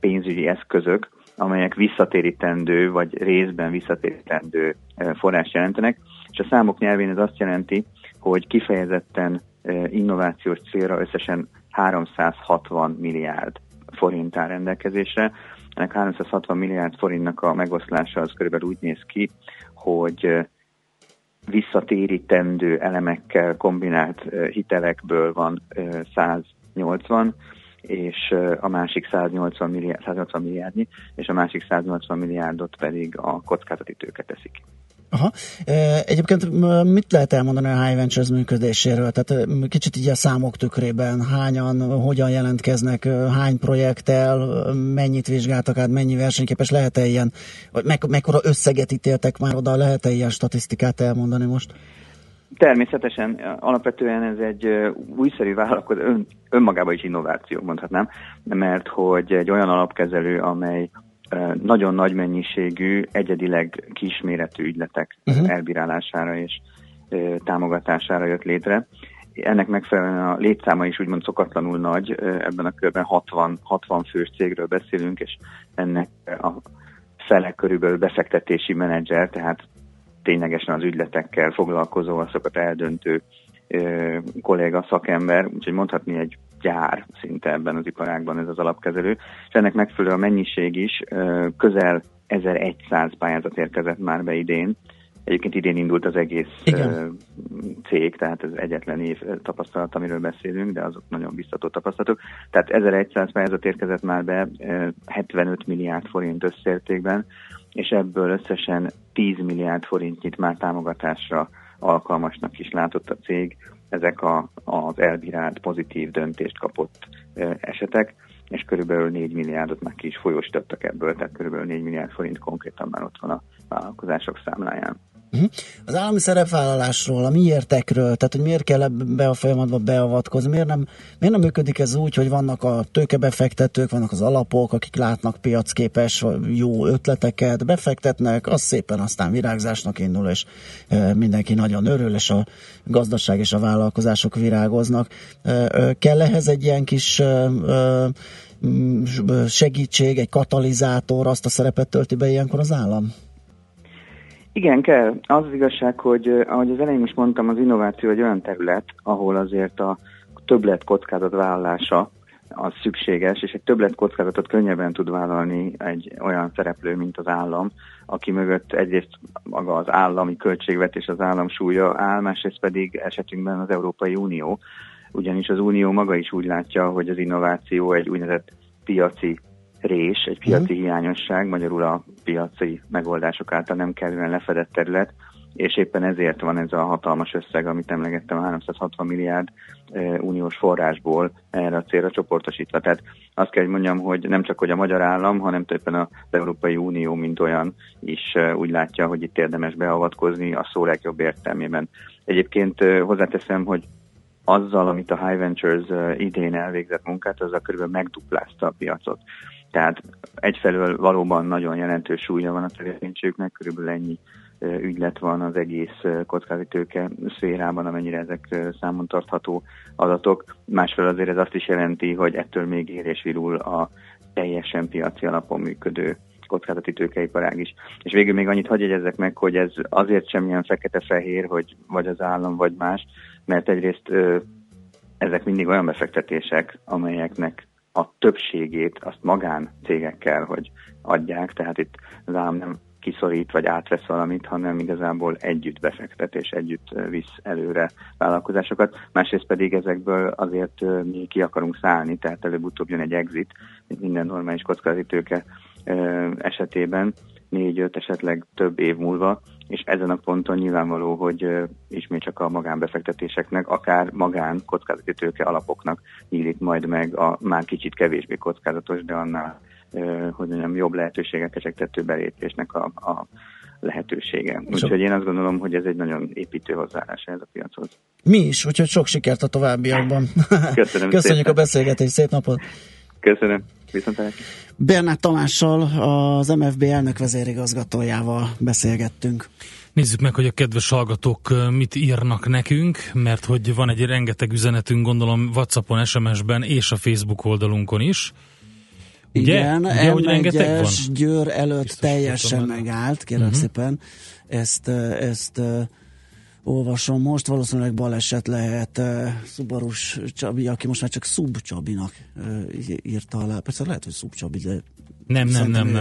pénzügyi eszközök, amelyek visszatérítendő vagy részben visszatérítendő forrás jelentenek, és a számok nyelvén ez azt jelenti, hogy kifejezetten innovációs célra összesen 360 milliárd forint áll rendelkezésre. Ennek 360 milliárd forintnak a megoszlása az körülbelül úgy néz ki, hogy visszatérítendő elemekkel kombinált hitelekből van 180, és a másik 180 milliárdnyi, és a másik 180 milliárdot pedig a kockázati tőke teszik. Aha. Egyébként mit lehet elmondani a Hiventures működéséről? Tehát kicsit így a számok tükrében, hányan, hogyan jelentkeznek, hány projekttel, mennyit vizsgáltak át, mennyi versenyképes, lehet-e ilyen, vagy mekkora összeget ítéltek már oda, lehet-e ilyen statisztikát elmondani most? Természetesen, alapvetően ez egy újszerű vállalkozás, önmagában is innováció, mondhatnám, mert hogy egy olyan alapkezelő, amely nagyon nagy mennyiségű, egyedileg kisméretű ügyletek elbírálására és támogatására jött létre. Ennek megfelelően a létszáma is úgymond szokatlanul nagy, ebben a körben 60 fős cégről beszélünk, és ennek a fele körülbelül befektetési menedzser, tehát ténylegesen az ügyletekkel foglalkozó, azokat eldöntő kolléga, szakember, úgyhogy mondhatni egy gyár szinte ebben az iparágban ez az alapkezelő, és ennek megfelelő a mennyiség is, közel 1100 pályázat érkezett már be idén. Egyébként idén indult az egész cég, tehát ez egyetlen év tapasztalat, amiről beszélünk, de azok nagyon biztató tapasztalatok. Tehát 1100 pályázat érkezett már be 75 milliárd forint összértékben, és ebből összesen 10 milliárd forintnyit már támogatásra alkalmasnak is látott a cég. Ezek az elbírált, pozitív döntést kapott esetek, és körülbelül 4 milliárdot már ki is folyósítottak ebből, tehát körülbelül 4 milliárd forint konkrétan már ott van a vállalkozások számláján. Az állami szerepvállalásról, a miértekről, tehát hogy miért kell ebbe a folyamatba beavatkozni, miért nem működik ez úgy, hogy vannak a tőkebefektetők, vannak az alapok, akik látnak piacképes jó ötleteket, befektetnek, az szépen aztán virágzásnak indul, és mindenki nagyon örül, és a gazdaság és a vállalkozások virágoznak. Kell ehhez egy ilyen kis segítség, egy katalizátor, azt a szerepet tölti be ilyenkor az állam? Igen, kell. Az az igazság, hogy ahogy az elején is mondtam, az innováció egy olyan terület, ahol azért a többletkockázat vállalása az szükséges, és egy többletkockázatot könnyebben tud vállalni egy olyan szereplő, mint az állam, aki mögött egyrészt maga az állami költségvetés, az állam súlya áll, másrészt pedig esetünkben az Európai Unió, ugyanis az Unió maga is úgy látja, hogy az innováció egy úgynevezett piaci rés, egy piaci hiányosság, magyarul a piaci megoldások által nem kellően lefedett terület, és éppen ezért van ez a hatalmas összeg, amit emlegettem, 360 milliárd uniós forrásból erre a célra csoportosítva. Tehát azt kell, hogy mondjam, hogy nem csak hogy a magyar állam, hanem többen az Európai Unió, mint olyan is úgy látja, hogy itt érdemes beavatkozni a szó legjobb értelmében. Egyébként hozzáteszem, hogy azzal, amit a Hiventures idén elvégzett munkát, azzal körülbelül megduplázta a piacot. Tehát egyfelől valóban nagyon jelentős súlya van a tevékenységüknek, körülbelül ennyi ügylet van az egész kockázati tőke szférában, amennyire ezek számon tartható adatok. Másfelől azért ez azt is jelenti, hogy ettől még ér és virul a teljesen piaci alapon működő kockázati tőkeiparág is. És végül még annyit hadd jegyezzek meg, hogy ez azért sem ilyen fekete-fehér, hogy vagy az állam, vagy más, mert egyrészt ezek mindig olyan befektetések, amelyeknek a többségét azt magán cégekkel, hogy adják, tehát itt az állam nem kiszorít, vagy átvesz valamit, hanem igazából együtt befektet és együtt visz előre vállalkozásokat. Másrészt pedig ezekből azért mi ki akarunk szállni, tehát előbb-utóbb jön egy exit, mint minden normális kockázati tőke esetében, 4-5 esetleg több év múlva, és ezen a ponton nyilvánvaló, hogy ismét csak a magánbefektetéseknek, akár magán kockázati tőke alapoknak nyílik majd meg a már kicsit kevésbé kockázatos, de annál hogy mondjam, jobb lehetőségek esektető belépésnek a lehetősége. Úgyhogy én azt gondolom, hogy ez egy nagyon építő hozzáállás ez a piachoz. Mi is, úgyhogy sok sikert a továbbiakban. Köszönjük a beszélgetést, szép napot! Köszönöm, viszontlátásra! Bernát Tamással, az MFB elnök vezérigazgatójával beszélgettünk. Nézzük meg, hogy a kedves hallgatók mit írnak nekünk, mert hogy van egy rengeteg üzenetünk, gondolom WhatsAppon, SMS-ben és a Facebook oldalunkon is. Igen, M1-es Győr előtt biztos teljesen megállt, kérlek szépen, ezt olvasom most, valószínűleg baleset lehet. Szubarus Csabi, aki most már csak Szub Csabinak írta alá, persze lehet, hogy Szub Csabi, de nem.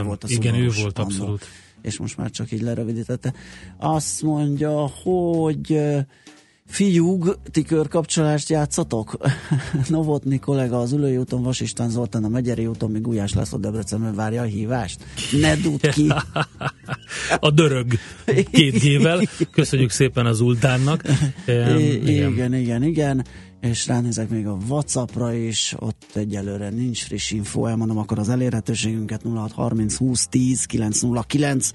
Volt a igen, ő volt abszolút. Annak, és most már csak így lerövidítette. Azt mondja, hogy fiúg, ti körkapcsolást játszatok? Novotny kollega az Ülői úton, Vas István Zoltán a Megyeri úton, még Gulyás László Debrecenben várja a hívást. Ne dúd ki! A dörög két G-vel. Köszönjük szépen az Ultánnak. Igen. És ránézek még a WhatsAppra is, ott egyelőre nincs friss info, elmondom akkor az elérhetőségünket 0630 20 10 909.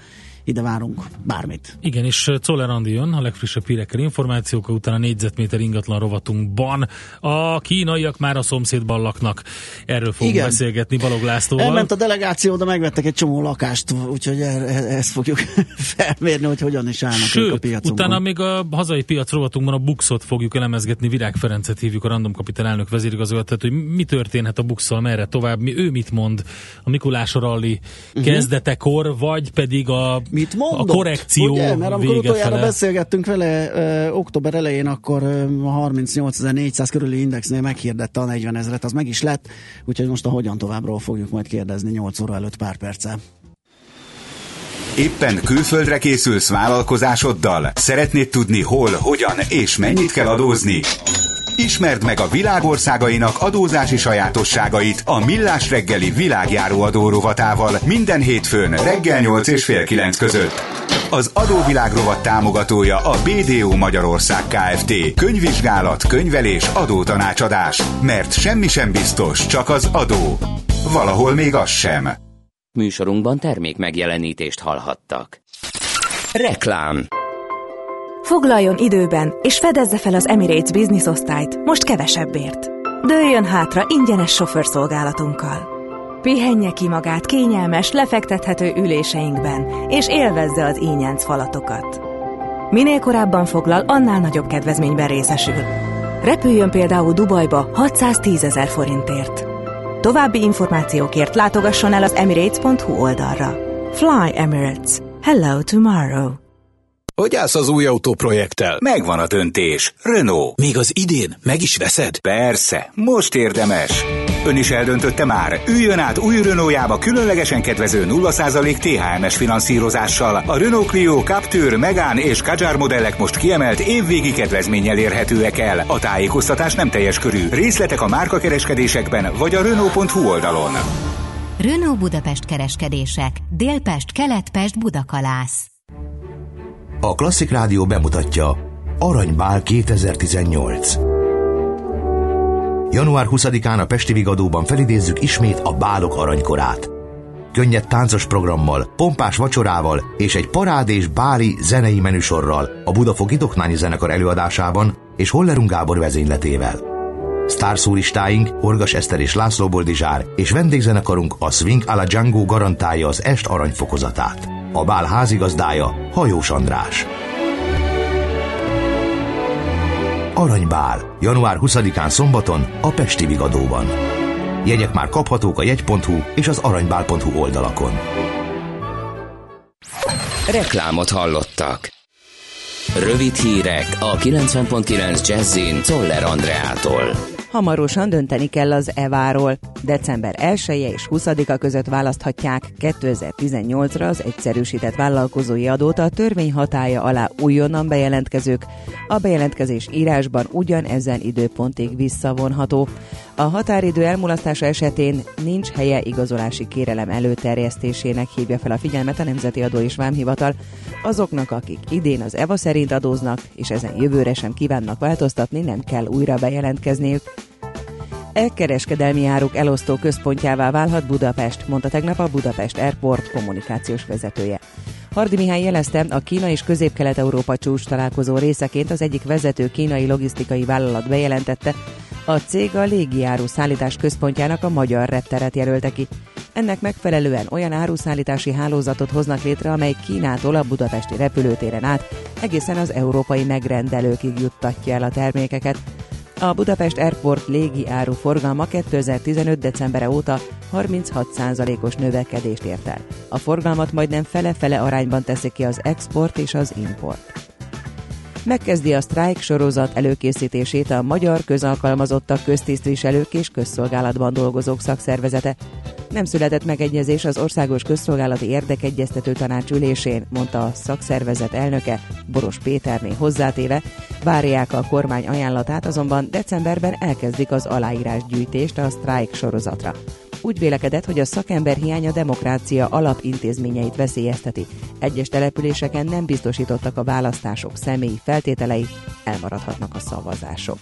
Ide várunk bármit. Igen, és Czoller Andi jön a legfrissebb hírekkel, információkkal, utána a négyzetméter ingatlan rovatunkban. A kínaiak már a szomszédban laknak. Erről fogunk beszélgetni Balogh Lászlóval. Elment a delegáció, de megvettek egy csomó lakást, úgyhogy ezt fogjuk felmérni, hogy hogyan is állnak ők a piacunkban. Utána még a hazai piac rovatunkban a BUX-ot fogjuk elemezgetni. Virág Ferencet hívjuk, a Random Capital elnök vezérigazgatóját, hogy mi történhet a BUX-szal, merre tovább, ő mit mond a Mikulás ralli kezdetekor, vagy pedig a mit mondott? A korrekció vége fele. Mert amikor utoljára beszélgettünk vele október elején, akkor 38.400 körüli indexnél meghirdette a 40.000-et, az meg is lett, úgyhogy most a hogyan továbbról fogjuk majd kérdezni 8 óra előtt pár perccel. Éppen külföldre készülsz vállalkozásoddal? Szeretnéd tudni hol, hogyan és mennyit kell adózni? Ismerd meg a világországainak adózási sajátosságait a Millás reggeli világjáró adórovatával minden hétfőn reggel 8 és fél 9 között. Az adóvilágrovat támogatója a BDO Magyarország Kft. Könyvvizsgálat, könyvelés, adótanácsadás. Mert semmi sem biztos, csak az adó. Valahol még az sem. Műsorunkban termék megjelenítést hallhattak. Reklám. Foglaljon időben, és fedezze fel az Emirates Business osztályt most kevesebbért. Dőljön hátra ingyenes sofőrszolgálatunkkal. Pihenje ki magát kényelmes, lefektethető üléseinkben, és élvezze az ínyenc falatokat. Minél korábban foglal, annál nagyobb kedvezményben részesül. Repüljön például Dubajba 610 000 forintért. További információkért látogasson el az emirates.hu oldalra. Fly Emirates. Hello tomorrow. Hogy állsz az új autóprojekttel? Megvan a döntés. Renault. Még az idén? Meg is veszed? Persze, most érdemes. Ön is eldöntötte már? Üljön át új Renault-jába különlegesen kedvező 0% THM-es finanszírozással. A Renault Clio, Captur, Megane és Kadjar modellek most kiemelt évvégi kedvezménnyel érhetőek el. A tájékoztatás nem teljes körű. Részletek a márkakereskedésekben vagy a Renault.hu oldalon. Renault Budapest kereskedések. Délpest, Keletpest, Budakalász. A Klasszik Rádió bemutatja Aranybál 2018. Január 20-án a Pesti Vigadóban felidézzük ismét a bálok aranykorát. Könnyed táncos programmal, pompás vacsorával és egy parádés báli zenei menüsorral a Budafoki Doknányi Zenekar előadásában és Hollerung Gábor vezényletével. Sztárszólistáink Orgas Eszter és László Boldizsár és vendégzenekarunk a Swing a la Django garantálja az est aranyfokozatát. A bál házigazdája Hajós András. Aranybál, január 20-án szombaton a Pesti Vigadóban. Jegyek már kaphatók a jegy.hu és az aranybál.hu oldalakon. Reklámot hallottak. Rövid hírek a 90.9 Jazzyn Zoller Andreától. Hamarosan dönteni kell az EVA-ról. December 1-e és 20-a között választhatják 2018-ra az egyszerűsített vállalkozói adót a törvény hatálya alá újonnan bejelentkezők. A bejelentkezés írásban ugyanezen időpontig visszavonható. A határidő elmulasztása esetén nincs helye igazolási kérelem előterjesztésének, hívja fel a figyelmet a Nemzeti Adó és Vámhivatal. Azoknak, akik idén az EVA szerint adóznak, és ezen jövőre sem kívánnak változtatni, nem kell újra bejelentkezniük. E-kereskedelmi áruk elosztó központjává válhat Budapest, mondta tegnap a Budapest Airport kommunikációs vezetője. Hardi Mihály jelezte, a Kína és Közép-Kelet-Európa csúcs találkozó részeként az egyik vezető kínai logisztikai vállalat bejelentette, a cég a légiáru szállítás központjának a magyar repteret jelölte ki. Ennek megfelelően olyan áruszállítási hálózatot hoznak létre, amely Kínától a budapesti repülőtéren át egészen az európai megrendelőkig juttatja el a termékeket. A Budapest Airport légi áru forgalma 2015. decembere óta 36%-os növekedést ért el. A forgalmat majdnem fele-fele arányban teszi ki az export és az import. Megkezdi a sztrájk sorozat előkészítését a Magyar Közalkalmazottak, Köztisztviselők és Közszolgálatban Dolgozók Szakszervezete. Nem született megegyezés az Országos Közszolgálati Érdekegyeztető Tanács ülésén, mondta a szakszervezet elnöke, Boros Péterné hozzátéve. Várják a kormány ajánlatát, azonban decemberben elkezdik az aláírásgyűjtést a sztrájk sorozatra. Úgy vélekedett, hogy a szakember hiánya a demokrácia alapintézményeit veszélyezteti. Egyes településeken nem biztosítottak a választások személyi feltételei, elmaradhatnak a szavazások.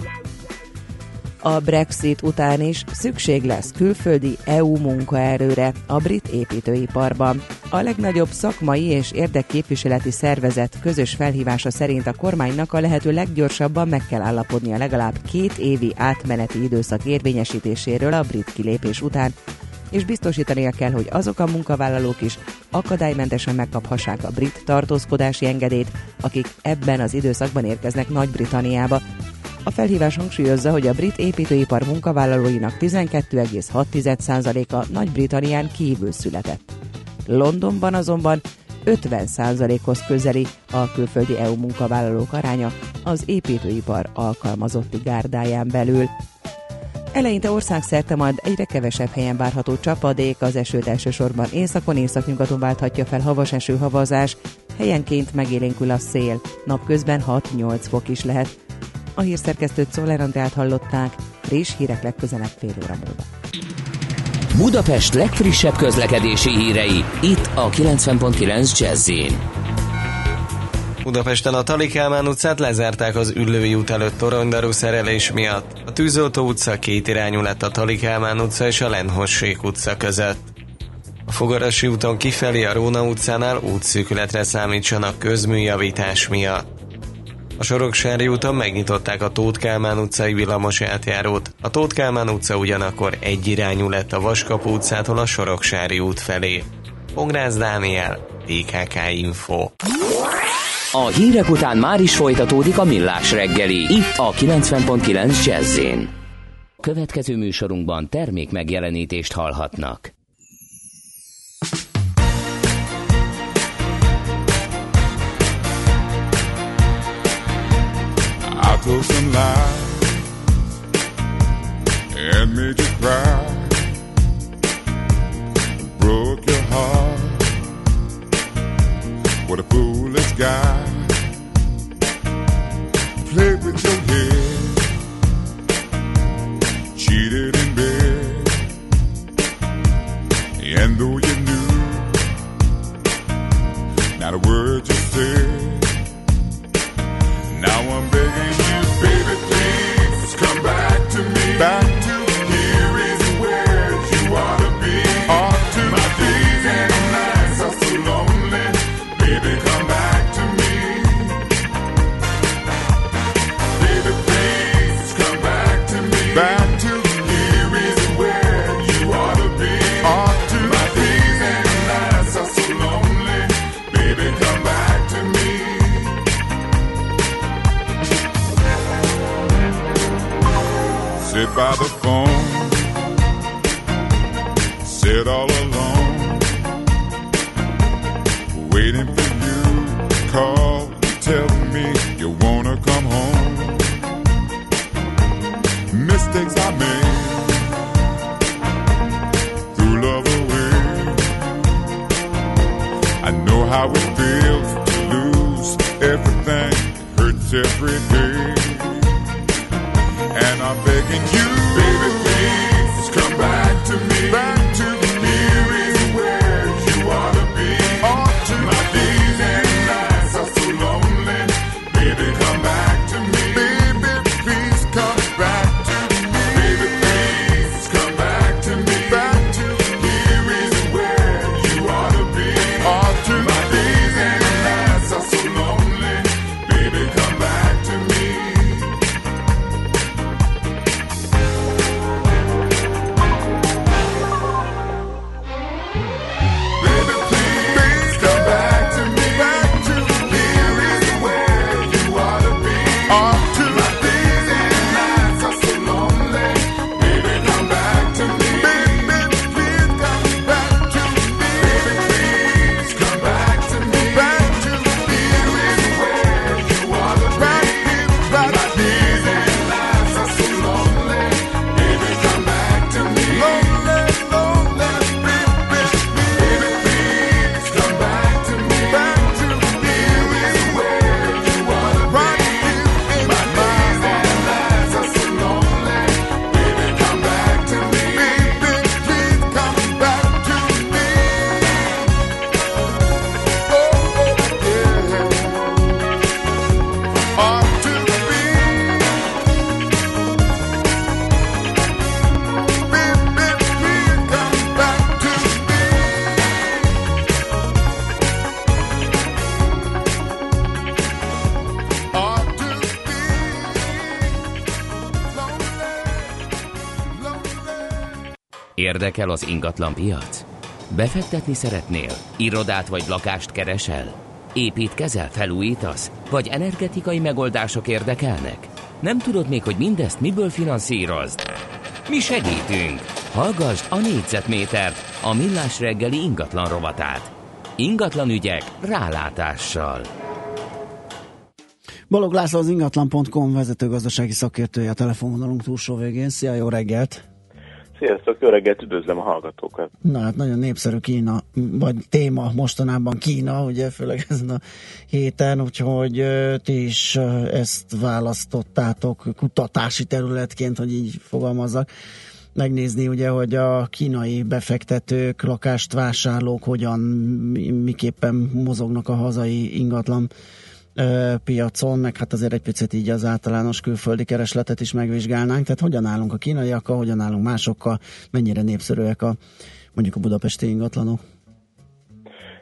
A Brexit után is szükség lesz külföldi EU munkaerőre a brit építőiparban. A legnagyobb szakmai és érdekképviseleti szervezet közös felhívása szerint a kormánynak a lehető leggyorsabban meg kell állapodnia legalább 2 évi átmeneti időszak érvényesítéséről a brit kilépés után, és biztosítania kell, hogy azok a munkavállalók is akadálymentesen megkaphassák a brit tartózkodási engedélyt, akik ebben az időszakban érkeznek Nagy-Britanniába. A felhívás hangsúlyozza, hogy a brit építőipar munkavállalóinak 12,6%-a Nagy-Britannián kívül született. Londonban azonban 50%-hoz közeli a külföldi EU munkavállalók aránya az építőipar alkalmazotti gárdáján belül. Eleinte országszerte majd egyre kevesebb helyen várható csapadék, az esőt elsősorban északon, északnyugaton válthatja fel havas eső, havazás, helyenként megélénkül a szél, napközben 6-8 fok is lehet. A hírszerkesztőt Szoller Andrát hallották, friss hírek legközelebb fél óra múlva. Budapest legfrissebb közlekedési hírei, itt a 90.9 Jazz-én. Budapesten a Thaly Kálmán utcát lezárták az Üllői út előtt toronydarú szerelés miatt. A Tűzoltó utca kétirányú lett a Thaly Kálmán utca és a Lenhossék utca között. A Fogarasi úton kifelé a Róna utcánál útszűkületre számítsanak közműjavítás miatt. A Soroksári úton megnyitották a Tóth Kálmán utcai villamos átjárót. A Tóth Kálmán utca ugyanakkor egyirányú lett a Vaskapu utcától a Soroksári út felé. Pongrász Dániel, TKK Info. A hírek után már is folytatódik a Millás reggeli, itt a 90.9 Jazz-én. Következő műsorunkban termék megjelenítést hallhatnak. I told some lies and made you cry, broke your heart. What a foolish guy, played with your head, cheated in bed. And though you knew, not a word you said. Now I'm begging you, baby, please come back to me. Back to here is where you ought to be. Ought to my be. Days and nights are so lonely. Baby, come back to me. Baby, please come back to me. Back to here is where you ought to be. Ought to my be. Days and nights are so lonely. Baby, come back to me. Sit by the phone, sit all alone, waiting for you to call and tell me you wanna come home. Mistakes I made threw love away. I know how it feels to lose everything. It hurts every day. And I'm begging you, baby, please come back to me. Back to me. Érdekel az ingatlanpiac? Befektetni szeretnél? Irodát vagy lakást keresel? Építkezel, felújítasz? Vagy energetikai megoldások érdekelnek? Nem tudod még, hogy mindezt miből finanszírozd? Mi segítünk! Hallgasd a négyzetmétert, a Millás reggeli ingatlan rovatát. Ingatlan ügyek rálátással. Balogh László, az ingatlan.com vezető gazdasági szakértője a telefonvonalunk túlsó végén. Szia, jó reggelt! Sziasztok, jó reggelt, üdvözlöm a hallgatókat! Na hát nagyon népszerű Kína, vagy téma mostanában Kína, ugye főleg ezen a héten, úgyhogy ti is ezt választottátok kutatási területként, hogy így fogalmazzak, megnézni ugye, hogy a kínai befektetők, lakást vásárlók hogyan, miképpen mozognak a hazai ingatlan piacon, meg hát azért egy picit így az általános külföldi keresletet is megvizsgálnánk, tehát hogyan állunk a kínaiakkal, hogyan állunk másokkal, mennyire népszerűek a mondjuk a budapesti ingatlanok?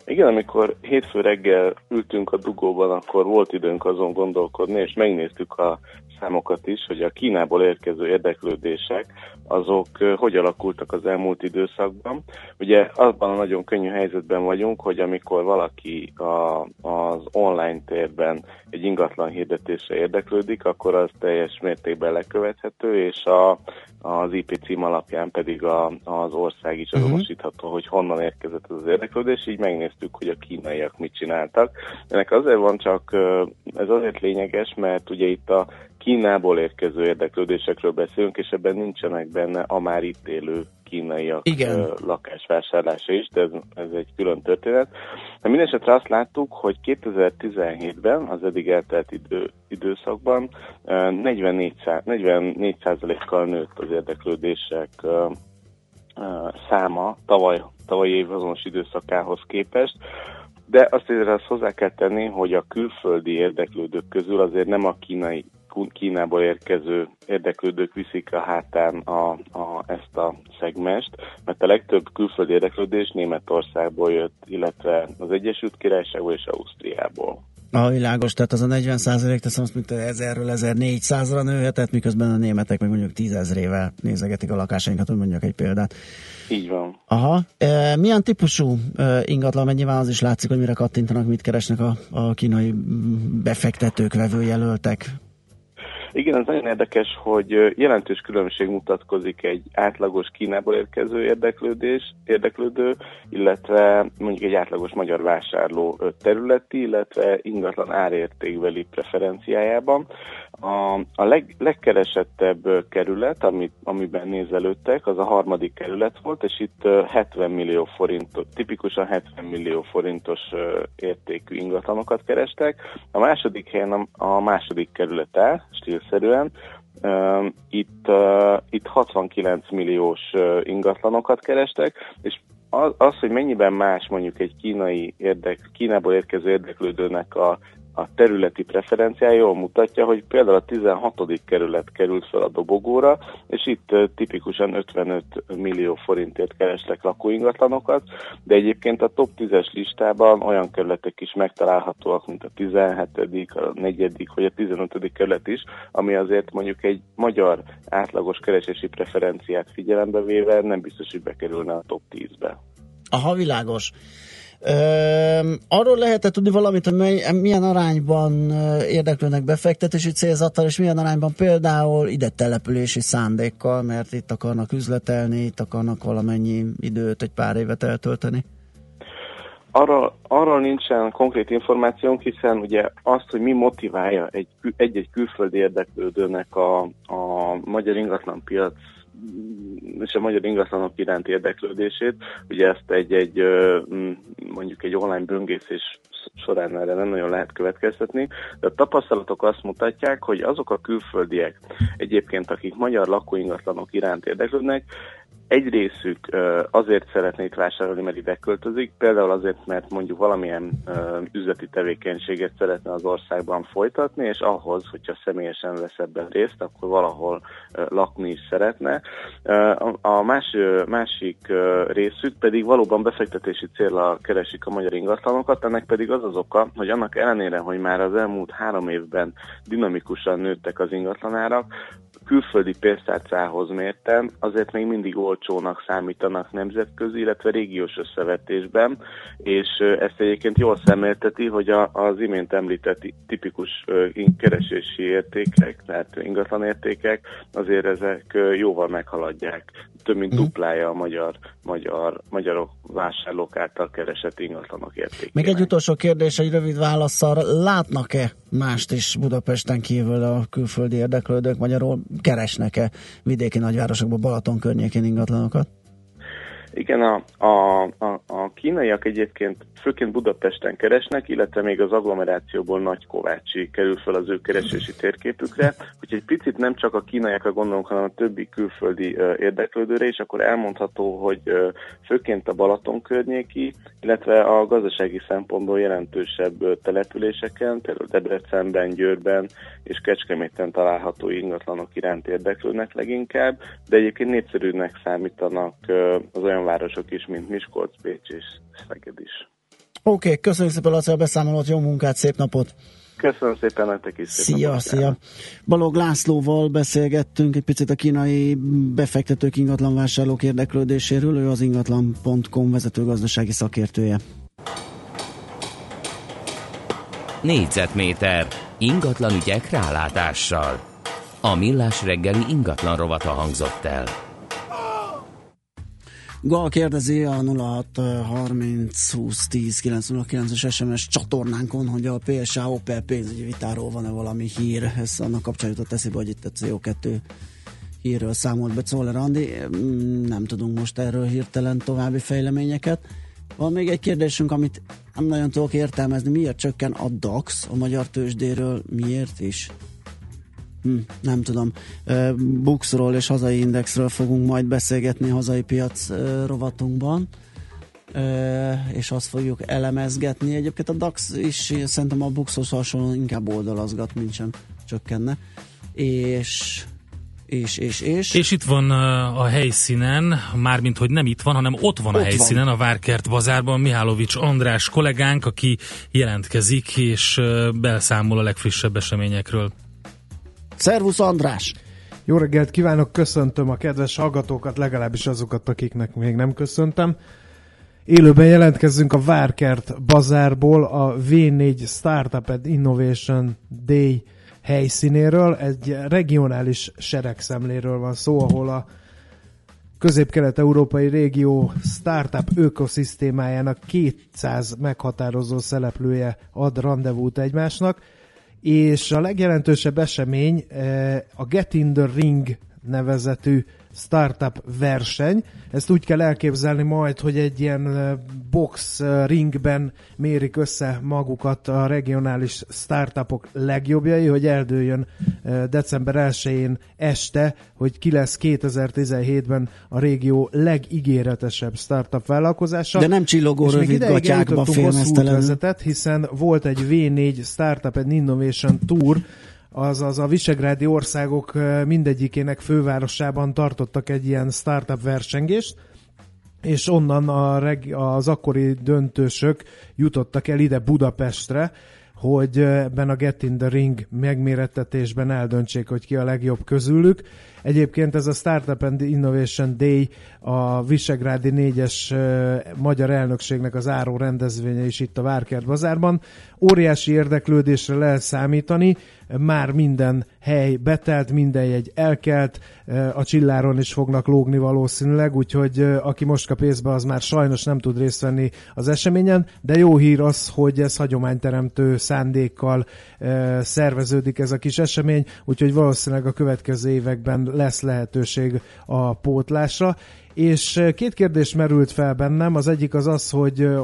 Igen, amikor hétfő reggel ültünk a dugóban, akkor volt időnk azon gondolkodni, és megnéztük a számokat is, hogy a Kínából érkező érdeklődések, azok hogy alakultak az elmúlt időszakban. Ugye abban a nagyon könnyű helyzetben vagyunk, hogy amikor valaki az online térben egy ingatlan hirdetésre érdeklődik, akkor az teljes mértékben lekövethető, és az IP cím alapján pedig az ország is azonosítható, hogy honnan érkezett az érdeklődés, így megnéztük, hogy a kínaiak mit csináltak. Ennek azért van csak, ez azért lényeges, mert ugye itt a Kínából érkező érdeklődésekről beszélünk, és ebben nincsenek benne a már itt élő kínaiak lakásvásárlása is, de ez egy külön történet. De mindesetre azt láttuk, hogy 2017-ben, az eddig eltelt időszakban 44%-kal nőtt az érdeklődések száma tavalyi év azonos időszakához képest. De azt hozzá kell tenni, hogy a külföldi érdeklődők közül azért nem a Kínából érkező érdeklődők viszik a hátán ezt a szegmest, mert a legtöbb külföldi érdeklődés Németországból jött, illetve az Egyesült Királyságból és Ausztriából. A világos, tehát az a 40% teszem azt, mint 1000-ről 1400-ra nőhetett, miközben a németek meg mondjuk 10 000-ével nézegetik a lakásainkat, hogy mondjak egy példát. Így van. Aha. Milyen típusú ingatlan, mert nyilván az is látszik, hogy mire kattintanak, mit keresnek a kínai befektetők, vevőjelöltek? Igen, az nagyon érdekes, hogy jelentős különbség mutatkozik egy átlagos Kínából érkező érdeklődő, illetve mondjuk egy átlagos magyar vásárló területi, illetve ingatlan árértékbeli preferenciájában. A legkeresettebb kerület, amiben nézelődtek, az a 3. kerület volt, és itt 70 millió forintot, tipikusan 70 millió forintos értékű ingatlanokat kerestek. A második helyen a 2. kerület áll, stílszerűen. Itt 69 milliós ingatlanokat kerestek, és az, hogy mennyiben más mondjuk egy Kínából érkező érdeklődőnek a területi preferenciája jól mutatja, hogy például a 16. kerület került fel a dobogóra, és itt tipikusan 55 millió forintért kerestek lakóingatlanokat, de egyébként a top 10-es listában olyan kerületek is megtalálhatóak, mint a 17., a 4. vagy a 15. kerület is, ami azért mondjuk egy magyar átlagos keresési preferenciát figyelembe véve nem biztos, hogy bekerülne a top 10-be. Aha, világos. Arról lehet-e tudni valamit, hogy milyen arányban érdeklődnek befektetési célzattal, és milyen arányban például ide települési szándékkal, mert itt akarnak üzletelni, itt akarnak valamennyi időt, egy pár évet eltölteni? Arról nincsen konkrét információnk, hiszen ugye azt, hogy mi motiválja egy-egy külföldi érdeklődőnek a magyar ingatlanpiac és a magyar ingatlanok iránti érdeklődését, ugye ezt egy mondjuk egy online böngészés során erre nem nagyon lehet következtetni, de a tapasztalatok azt mutatják, hogy azok a külföldiek egyébként, akik magyar lakóingatlanok iránt érdeklődnek, egy részük azért szeretné itt vásárolni, mert ide költözik, például azért, mert mondjuk valamilyen üzleti tevékenységet szeretne az országban folytatni, és ahhoz, hogyha személyesen vesz ebben részt, akkor valahol lakni is szeretne. A másik részük pedig valóban befektetési célra keresik a magyar ingatlanokat, ennek pedig az oka, hogy annak ellenére, hogy már az elmúlt 3 évben dinamikusan nőttek az ingatlanárak, külföldi pénztárcához mérten azért még mindig olcsónak számítanak nemzetközi, illetve régiós összevetésben, és ezt egyébként jól szemlélteti, hogy az imént említett tipikus keresési értékek, tehát ingatlanértékek, azért ezek jóval meghaladják. Több mint duplája a magyarok vásárlók által keresett ingatlanok értékének. Még egy utolsó kérdés, egy rövid válaszsal. Látnak-e mást is Budapesten kívül a külföldi érdeklődők, magyarul keresnek-e vidéki nagyvárosokban, Balaton környékén ingatlanokat? Igen, a kínaiak egyébként főként Budapesten keresnek, illetve még az agglomerációból Nagykovácsi kerül fel az ő keresési térképükre, hogy egy picit nem csak a kínaiakra gondolunk, hanem a többi külföldi érdeklődőre, és akkor elmondható, hogy főként a Balaton környéki, illetve a gazdasági szempontból jelentősebb településeken, például Debrecenben, Győrben és Kecskeméten található ingatlanok iránt érdeklődnek leginkább, de egyébként népszerűnek számítanak az olyan városok is, mint Miskolc, Pécs és Szeged is. Oké, köszönjük szépen, Laci, a beszámolót, jó munkát, szép napot! Köszönöm szépen nektek is! Szia! Balogh Lászlóval beszélgettünk egy picit a kínai befektetők, ingatlanvásárlók érdeklődéséről, ő az ingatlan.com vezető gazdasági szakértője. Négyzetméter ingatlan ügyek rálátással. A Millás reggeli ingatlan rovata hangzott el. Gal kérdezi a 0630 20 10 909-es SMS csatornánkon, hogy a PSA Opel pénzügyi vitáról van-e valami hír. Ez annak kapcsán jutott eszébe, hogy itt a CO2 hírről számolt be Czoller Andi. Nem tudunk most erről hirtelen további fejleményeket. Van még egy kérdésünk, amit nem nagyon tudok értelmezni. Miért csökken a DAX a magyar tőzsdéről? Miért is? Nem tudom. BUX-ról és hazai indexről fogunk majd beszélgetni hazai piac rovatunkban, és azt fogjuk elemezgetni. Egyébként a DAX is szerintem a BUX-hoz hasonlóan inkább oldalazgat, mint sem csökkenne. És itt van a helyszínen, mármint hogy nem itt van, hanem ott van a helyszínen, a Várkert Bazárban Mihálovics András kollégánk, aki jelentkezik és beszámol a legfrissebb eseményekről. Szervusz, András! Jó reggelt kívánok, köszöntöm a kedves hallgatókat, legalábbis azokat, akiknek még nem köszöntem. Élőben jelentkezzünk a Várkert Bazárból, a V4 Startup and Innovation Day helyszínéről, egy regionális seregszemléről van szó, ahol a közép-kelet-európai régió startup ökoszisztémájának 200 meghatározó szereplője ad rendezvút egymásnak, és a legjelentősebb esemény a Get in the Ring nevezetű startup verseny. Ezt úgy kell elképzelni majd, hogy egy ilyen box ringben mérik össze magukat a regionális startupok legjobbjai, hogy eldőljön december 1-én este, hogy ki lesz 2017-ben a régió legígéretesebb startup vállalkozása. De nem csillogó rövid gatyákba félmeztelenül. Hiszen volt egy V4 Startup and Innovation Tour, azaz a visegrádi országok mindegyikének fővárosában tartottak egy ilyen startup versengést, és onnan az akkori döntősök jutottak el ide Budapestre, hogy ebben a Get in the Ring megmérettetésben eldöntsék, hogy ki a legjobb közülük. Egyébként ez a Startup and Innovation Day a visegrádi 4-es magyar elnökségnek az áró rendezvénye is itt a Várkert Bazárban. Óriási érdeklődésre lehet számítani, már minden hely betelt, minden jegy elkelt, a csilláron is fognak lógni valószínűleg, úgyhogy aki most kap észbe, az már sajnos nem tud részt venni az eseményen, de jó hír az, hogy ez hagyományteremtő szándékkal szerveződik ez a kis esemény, úgyhogy valószínűleg a következő években lesz lehetőség a pótlásra. És két kérdés merült fel bennem, az egyik az,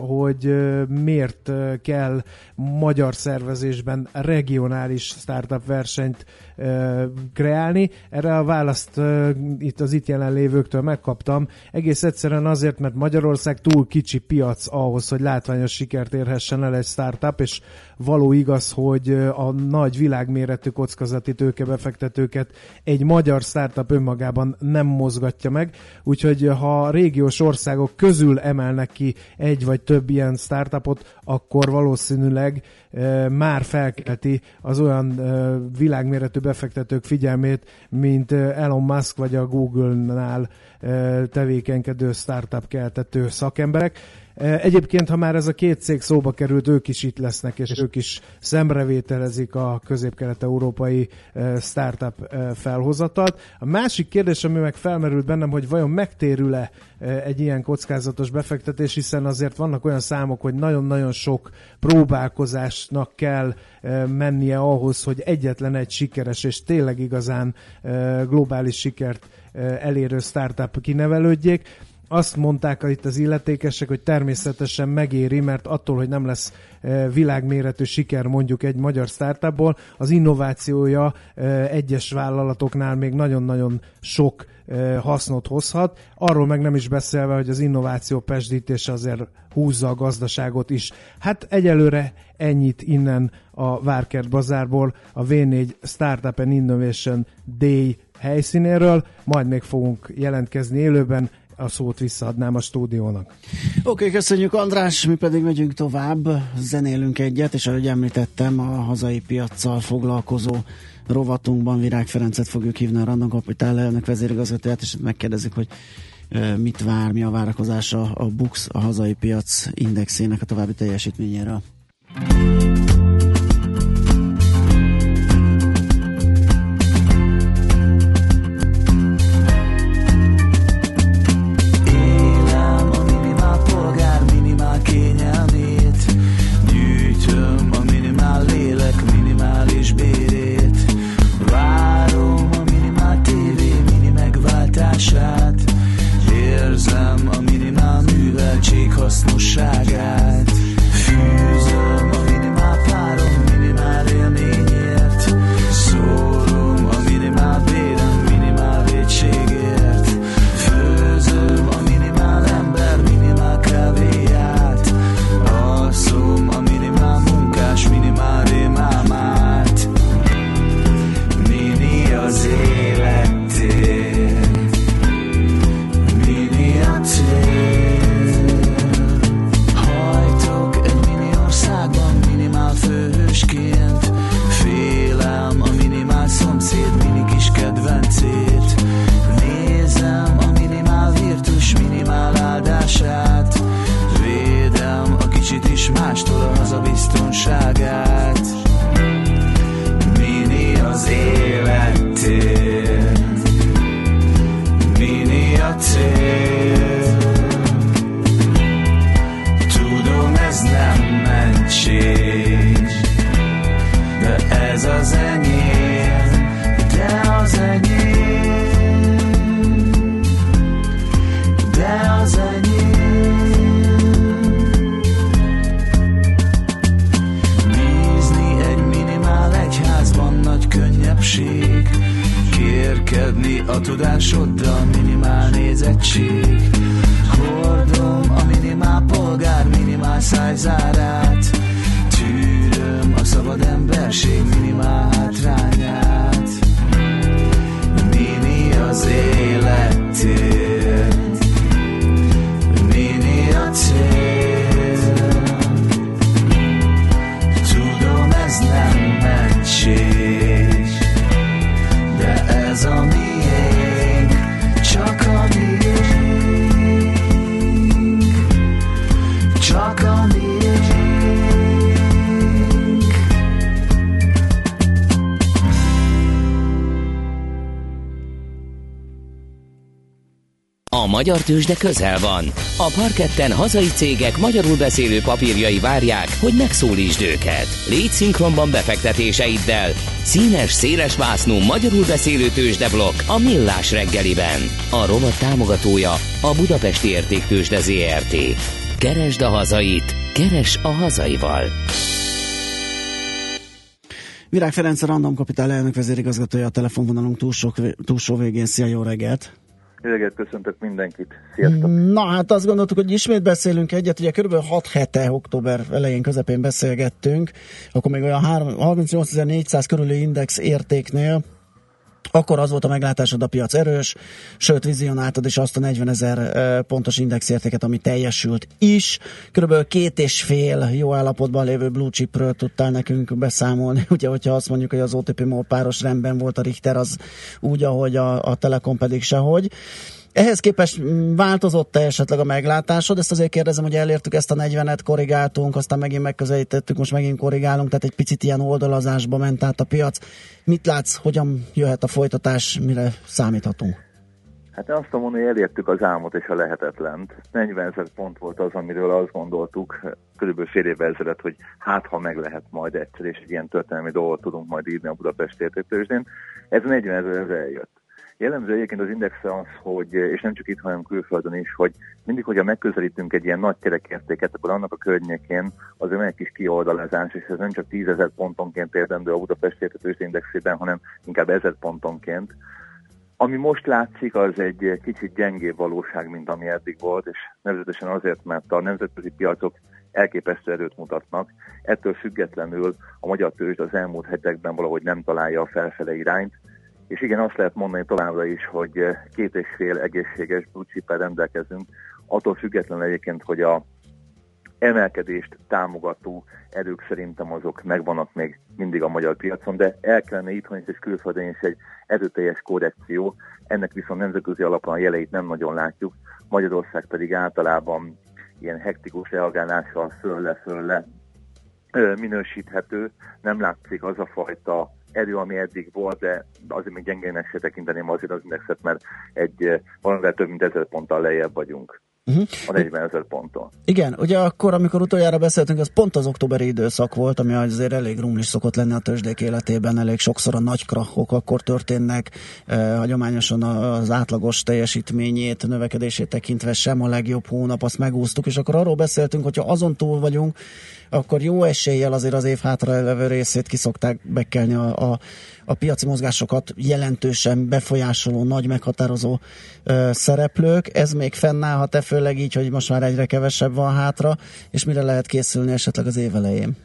hogy miért kell magyar szervezésben regionális startup versenyt kreálni. Erre a választ itt az itt jelenlévőktől megkaptam. Egész egyszerűen azért, mert Magyarország túl kicsi piac ahhoz, hogy látványos sikert érhessen el egy startup, és való igaz, hogy a nagy világméretű kockázati tőkebefektetőket egy magyar startup önmagában nem mozgatja meg, úgyhogy ha régiós országok közül emelnek ki egy vagy több ilyen startupot, akkor valószínűleg már felkelti az olyan világméretű befektetők figyelmét, mint Elon Musk vagy a Google-nál tevékenykedő startup keltető szakemberek. Egyébként, ha már ez a két cég szóba került, ők is itt lesznek, és ők is szemrevételezik a közép-kelet-európai startup felhozatat. A másik kérdés, ami meg felmerült bennem, hogy vajon megtérül-e egy ilyen kockázatos befektetés, hiszen azért vannak olyan számok, hogy nagyon-nagyon sok próbálkozásnak kell mennie ahhoz, hogy egyetlen egy sikeres és tényleg igazán globális sikert elérő startup kinevelődjék. Azt mondták itt az illetékesek, hogy természetesen megéri, mert attól, hogy nem lesz világméretű siker mondjuk egy magyar startupból, az innovációja egyes vállalatoknál még nagyon-nagyon sok hasznot hozhat. Arról meg nem is beszélve, hogy az innováció pesdítése azért húzza a gazdaságot is. Hát egyelőre ennyit innen a Várkert Bazárból, a V4 Startup and Innovation Day helyszínéről. Majd még fogunk jelentkezni élőben, a szót visszaadnám a stúdiónak. Oké, köszönjük András, mi pedig megyünk tovább, zenélünk egyet, és ahogy említettem, a hazai piaccal foglalkozó rovatunkban Virág Ferencet fogjuk hívni, a Random Capital elnök vezérigazgatóját, és megkérdezzük, hogy mit vár, mi a várakozása a BUX, a hazai piac indexének a további teljesítményéről. Hasznosságát fűzöm a minimál párom, minimál élményért, szórom a minimál bérem, minimál vétségért, főzöm a minimál ember, minimál kávéját, alszom a minimál munkás, minimál rémámát. Mini az életér, mini a tér. Főhősként félem a minimál szomszéd mini kis kedvencét, nézem a minimál virtus minimál áldását, védem a kicsit is mástól az a biztonságát. Mini az élettér, miniatér. Tudom, ez nem mentség, de ez az enyém, de az enyém, de az enyém. Kérkedni a tudásoddal, minimál nézettség. Hordom a minimál polgár, minimál szájzárát. Tűröm a szabad emberség, minimál hátrányát. Mini az élettér, mini a cél. Tudom, ez nem mentség, ez a miénk, csak a miénk, csak a miénk. A magyar tőzsde közel van. A parketten hazai cégek magyarul beszélő papírjai várják, hogy megszólítsd őket. Légy szinkronban befektetéseiddel. Színes, széles vásznú, magyarul beszélő tőzsdeblokk a Millás reggeliben. A rovat támogatója a Budapesti Értéktőzsde ZRT. Keresd a hazait, keresd a hazaival. Virág Ferenc, a Random Capital elnök vezérigazgatója a telefonvonalunk túlsó végén. Szia, jó reggelt! Üdvözlök, köszöntök mindenkit. Sziasztok! Na hát azt gondoltuk, hogy ismét beszélünk egyet. Ugye kb. 6 hete, október elején, közepén beszélgettünk. Akkor még olyan 38.400 körüli index értéknél. Akkor az volt a meglátásod, a piac erős, sőt vizionáltad is azt a 40.000 pontos indexértéket, ami teljesült is. Körülbelül 2,5 jó állapotban lévő blue chipről tudtál nekünk beszámolni. Ugye, hogyha azt mondjuk, hogy az OTP MOL páros rendben volt, a Richter az úgy, ahogy a Telekom pedig sehogy. Ehhez képest változott-e esetleg a meglátásod? Ezt azért kérdezem, hogy elértük ezt a 40-et, korrigáltunk, aztán megint megközelítettük, most megint korrigálunk, tehát egy picit ilyen oldalazásba ment át a piac. Mit látsz, hogyan jöhet a folytatás, mire számíthatunk? Hát azt mondom, hogy elértük az álmot és a lehetetlent. 40.000 pont volt az, amiről azt gondoltuk körülbelül fél évvel ezelőtt, hogy hát ha meg lehet majd egyszer, és egy ilyen történelmi dolgot tudunk majd írni a Budapesti Értéktőzsdén. Ez 40.000 eljött. Jellemző egyébként az indexre az, hogy, és nem csak itt, hanem külföldön is, hogy mindig, hogyha megközelítünk egy ilyen nagy kerekértéket, akkor annak a környékén az van egy kis kioldalazás, és ez nem csak 10.000 pontonként érdemlő a Budapesti Értéktőzsde indexében, hanem inkább 1000 pontonként. Ami most látszik, az egy kicsit gyengébb valóság, mint ami eddig volt, és nevezetesen azért, mert a nemzetközi piacok elképesztő erőt mutatnak. Ettől függetlenül a magyar tőzsde az elmúlt hetekben valahogy nem találja a felfele irányt. És igen, azt lehet mondani továbbra is, hogy 2,5 egészséges blue chippel rendelkezünk, attól függetlenül egyébként, hogy a emelkedést támogató erők szerintem azok megvannak még mindig a magyar piacon, de el kellene itthon és külföldön is egy erőteljes korrekció, ennek viszont nemzetközi alapon a jeleit nem nagyon látjuk, Magyarország pedig általában ilyen hektikus reagálással fölle-fölle minősíthető, nem látszik az a fajta erő, ami eddig volt, de azért még gyengének se tekinteném azért az indexet, mert egy valamivel több mint 1000 ponttal lejjebb vagyunk. Uh-huh. A 40.000 ponton. Igen, ugye akkor, amikor utoljára beszéltünk, az pont az októberi időszak volt, ami azért elég rumlis szokott lenni a tőzsdék életében, elég sokszor a nagy krachok akkor történnek, hagyományosan az átlagos teljesítményét, növekedését tekintve sem a legjobb hónap, azt megúsztuk, és akkor arról beszéltünk, hogyha azon túl vagyunk, akkor jó eséllyel azért az év hátra levő részét kiszokták bekelni a piaci mozgásokat jelentősen befolyásoló, nagy meghatározó szereplők. Ez még fennállhat-e, főleg így, hogy most már egyre kevesebb van hátra, és mire lehet készülni esetleg az év elején?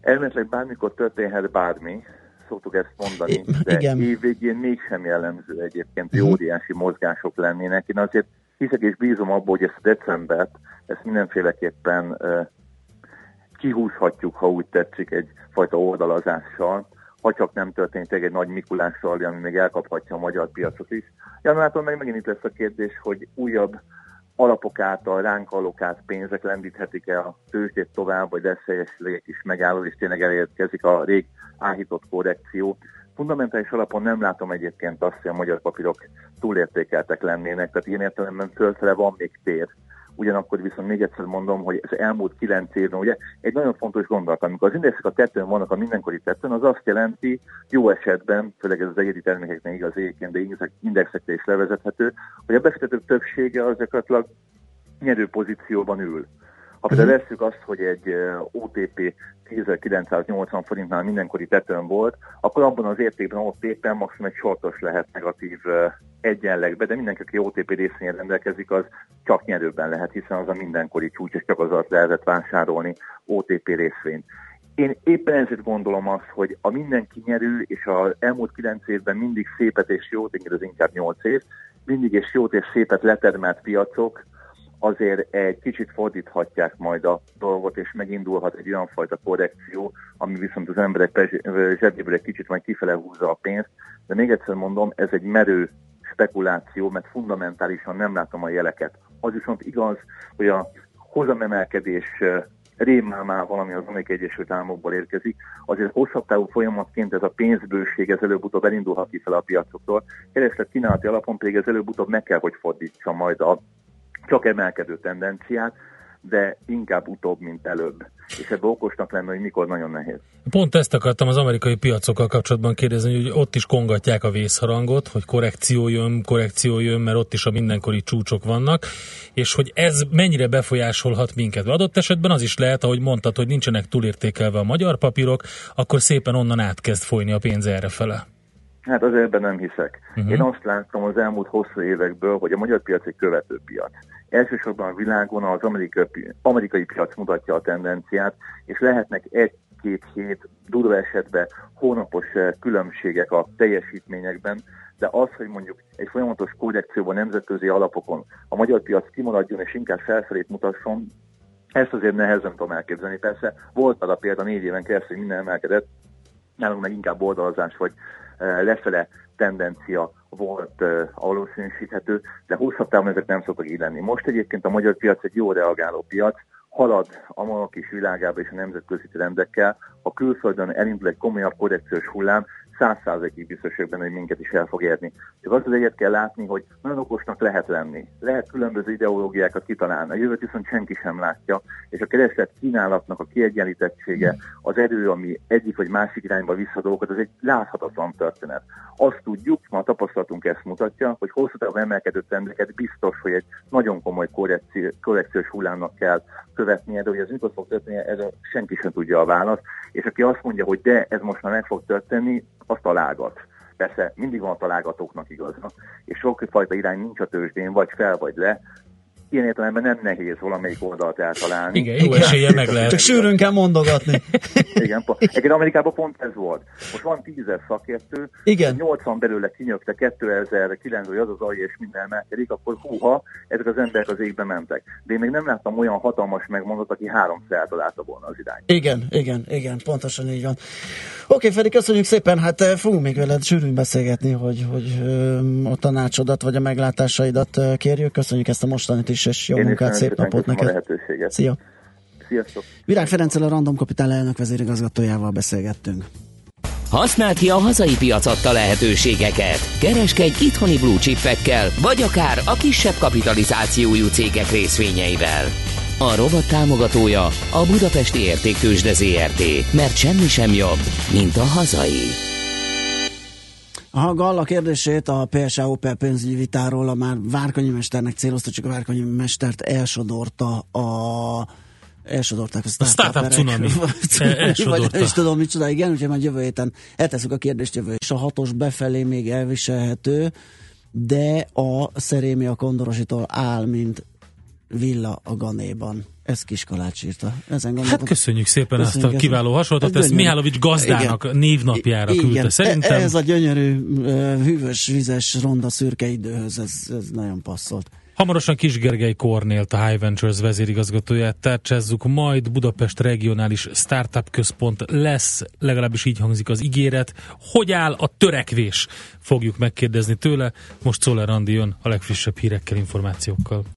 Elméletileg bármikor történhet bármi, szoktuk ezt mondani, de évvégén mégsem jellemző egyébként, hogy óriási mozgások lennének. Én azért hiszek és bízom abba, hogy ezt a decembert, ezt mindenféleképpen kihúzhatjuk, ha úgy tetszik, egyfajta oldalazással, ha csak nem történt egy nagy Mikulás ralli, ami még elkaphatja a magyar piacot is. Januártól megint itt lesz a kérdés, hogy újabb alapok által ránk allokált pénzek lendíthetik-e a tőzsdét tovább, vagy lesz egy kis megálló, és tényleg elérkezik a rég áhított korrekció. Fundamentális alapon nem látom egyébként azt, hogy a magyar papírok túlértékeltek lennének, tehát ilyen értelemben fölfele van még tér. Ugyanakkor viszont még egyszer mondom, hogy az elmúlt 9 évben ugye egy nagyon fontos gondolat, amikor az indexek a tetőn vannak, a mindenkori tetőn, az azt jelenti, jó esetben, főleg ez az egyedi termékeknél igaz egyébként, de indexekre is levezethető, hogy a befektetők többsége az gyakorlatilag nyerő pozícióban ül. Ha például vesszük azt, hogy egy OTP 10.980 forintnál mindenkori tetőn volt, akkor abban az értékben ott éppen maximum egy sortos lehet negatív egyenlegbe, de mindenki, aki OTP részvényen rendelkezik, az csak nyerőben lehet, hiszen az a mindenkori csúcs, és csak azzal lehetett vásárolni OTP részvényt. Én éppen ezért gondolom azt, hogy a mindenki nyerő, és az elmúlt 9 évben mindig szépet és jót, az inkább 8 év, mindig és jót és szépet letermelt piacok, azért egy kicsit fordíthatják majd a dolgot, és megindulhat egy olyan fajta korrekció, ami viszont az emberek zsebéből egy kicsit majd kifele húzza a pénzt, de még egyszer mondom, ez egy merő spekuláció, mert fundamentálisan nem látom a jeleket. Az viszont igaz, hogy a hozamemelkedés rémálmával, ami az Amerikai Egyesült Államokból érkezik, azért hosszabb távú folyamatként ez a pénzbőség, ez előbb-utóbb elindulhat kifele a piacokról, kereslet kínálati alapon pedig ez előbb-utóbb meg kell, hogy fordítsa majd a csak emelkedő tendenciát, de inkább utóbb, mint előbb. És ebbe okosnak lenne, hogy mikor nagyon nehéz. Pont ezt akartam az amerikai piacokkal kapcsolatban kérdezni, hogy ott is kongatják a vészharangot, hogy korrekció jön, mert ott is a mindenkori csúcsok vannak, és hogy ez mennyire befolyásolhat minket. Adott esetben az is lehet, ahogy mondtad, hogy nincsenek túlértékelve a magyar papírok, akkor szépen onnan átkezd folyni a pénz errefele. Hát azért ebben nem hiszek. Én azt láttam az elmúlt hosszú évekből, hogy a magyar piac egy követő piac. Elsősorban a világon az amerikai piac mutatja a tendenciát, és lehetnek egy-két hét, durva esetben hónapos különbségek a teljesítményekben, de az, hogy mondjuk egy folyamatos korrekcióban nemzetközi alapokon a magyar piac kimaradjon és inkább felfelét mutasson, ezt azért nehezen tudom elképzelni. Persze volt az a példa 4 éven keresztül, hogy minden emelkedett, nálunk meg inkább oldalazás vagy lefele tendencia volt valószínűsíthető, de hosszabb távon ezek nem szoktak így lenni. Most egyébként a magyar piac egy jó reagáló piac, halad a maga kis világába és a nemzetközi trendekkel, ha külföldön elindul egy komolyabb korrekciós hullám, 100%-ig biztosak benne, hogy minket is el fog érni. Csak azt az egyet kell látni, hogy nagyon okosnak lehet lenni. Lehet különböző ideológiákat kitalálni. A jövőt viszont senki sem látja, és a kereslet kínálatnak a kiegyenlítettsége, az erő, ami egyik vagy másik irányba visz a dolgokat, az egy láthatatlan történet. Azt tudjuk, ma a tapasztalatunk ezt mutatja, hogy hosszú távon emelkedő trendeket biztos, hogy egy nagyon komoly korrekciós hullámnak kell követnie, de hogy ez mikor fog történni, erre senki sem tudja a választ, és aki azt mondja, hogy de ez most már meg fog történni, az találgat. Persze mindig van a találgatóknak igaza, és sokfajta irány nincs a tőzsdén, vagy fel, vagy le. Ilyen értelemben nem nehéz valamelyik oldalt eltalálni. Igen, jó esélye meg lehet. Csak sűrűn kell mondogatni. Igen, egyébként Amerikában pont ez volt. Most van 10 szakértő, igen. 80 belőle kinyögte 2009-re az az alja, és minden emelkedik, akkor húha, ezek az emberek az égbe mentek. De én még nem láttam olyan hatalmas megmondott, aki 3-szer eltalálta volna az irányt. Igen, pontosan így van. Oké, Feri, köszönjük szépen, hát fogunk még veled sűrűn beszélgetni, hogy a tanácsodat vagy a meglátásaidat kérjük. Köszönjük ezt a mostanit is. És jó munkát, szép napot neked. Szia! Sziasztok! Virág Ferenccel, a Random Kapitál elnök vezérigazgatójával beszélgettünk. Használd ki a hazai piac adta lehetőségeket. Kereskedj itthoni blue chipekkel, vagy akár a kisebb kapitalizációjú cégek részvényeivel. A rovat támogatója a Budapesti Értéktőzsde ZRT, mert semmi sem jobb, mint a hazai. A Galla kérdését a PSA-Opel pénzügyi vitáról a már Várkonyi mesternek célozta, csak a Várkonyi mestert elsodorták a startup cunami. Nem is tudom, micsoda, igen, úgyhogy majd jövő héten eltesszük a kérdést jövő. És a 6-os befelé még elviselhető, de a szerémi a kondorositól áll, mint villa a ganéban. Ez Kiskalács írta. Hát köszönjük szépen ezt a kiváló hasonlatot. Ez Mihálovics gazdának névnapjára küldte szerintem. Ez a gyönyörű, hűvös, vizes, ronda szürke időhöz, ez nagyon passzolt. Hamarosan Kis Gergely Kornélt, a Hiventures vezérigazgatóját tárcsázzuk, majd Budapest regionális startup központ lesz, legalábbis így hangzik az ígéret. Hogy áll a törekvés? Fogjuk megkérdezni tőle. Most Szoller Andi jön a legfrissebb hírekkel, információkkal.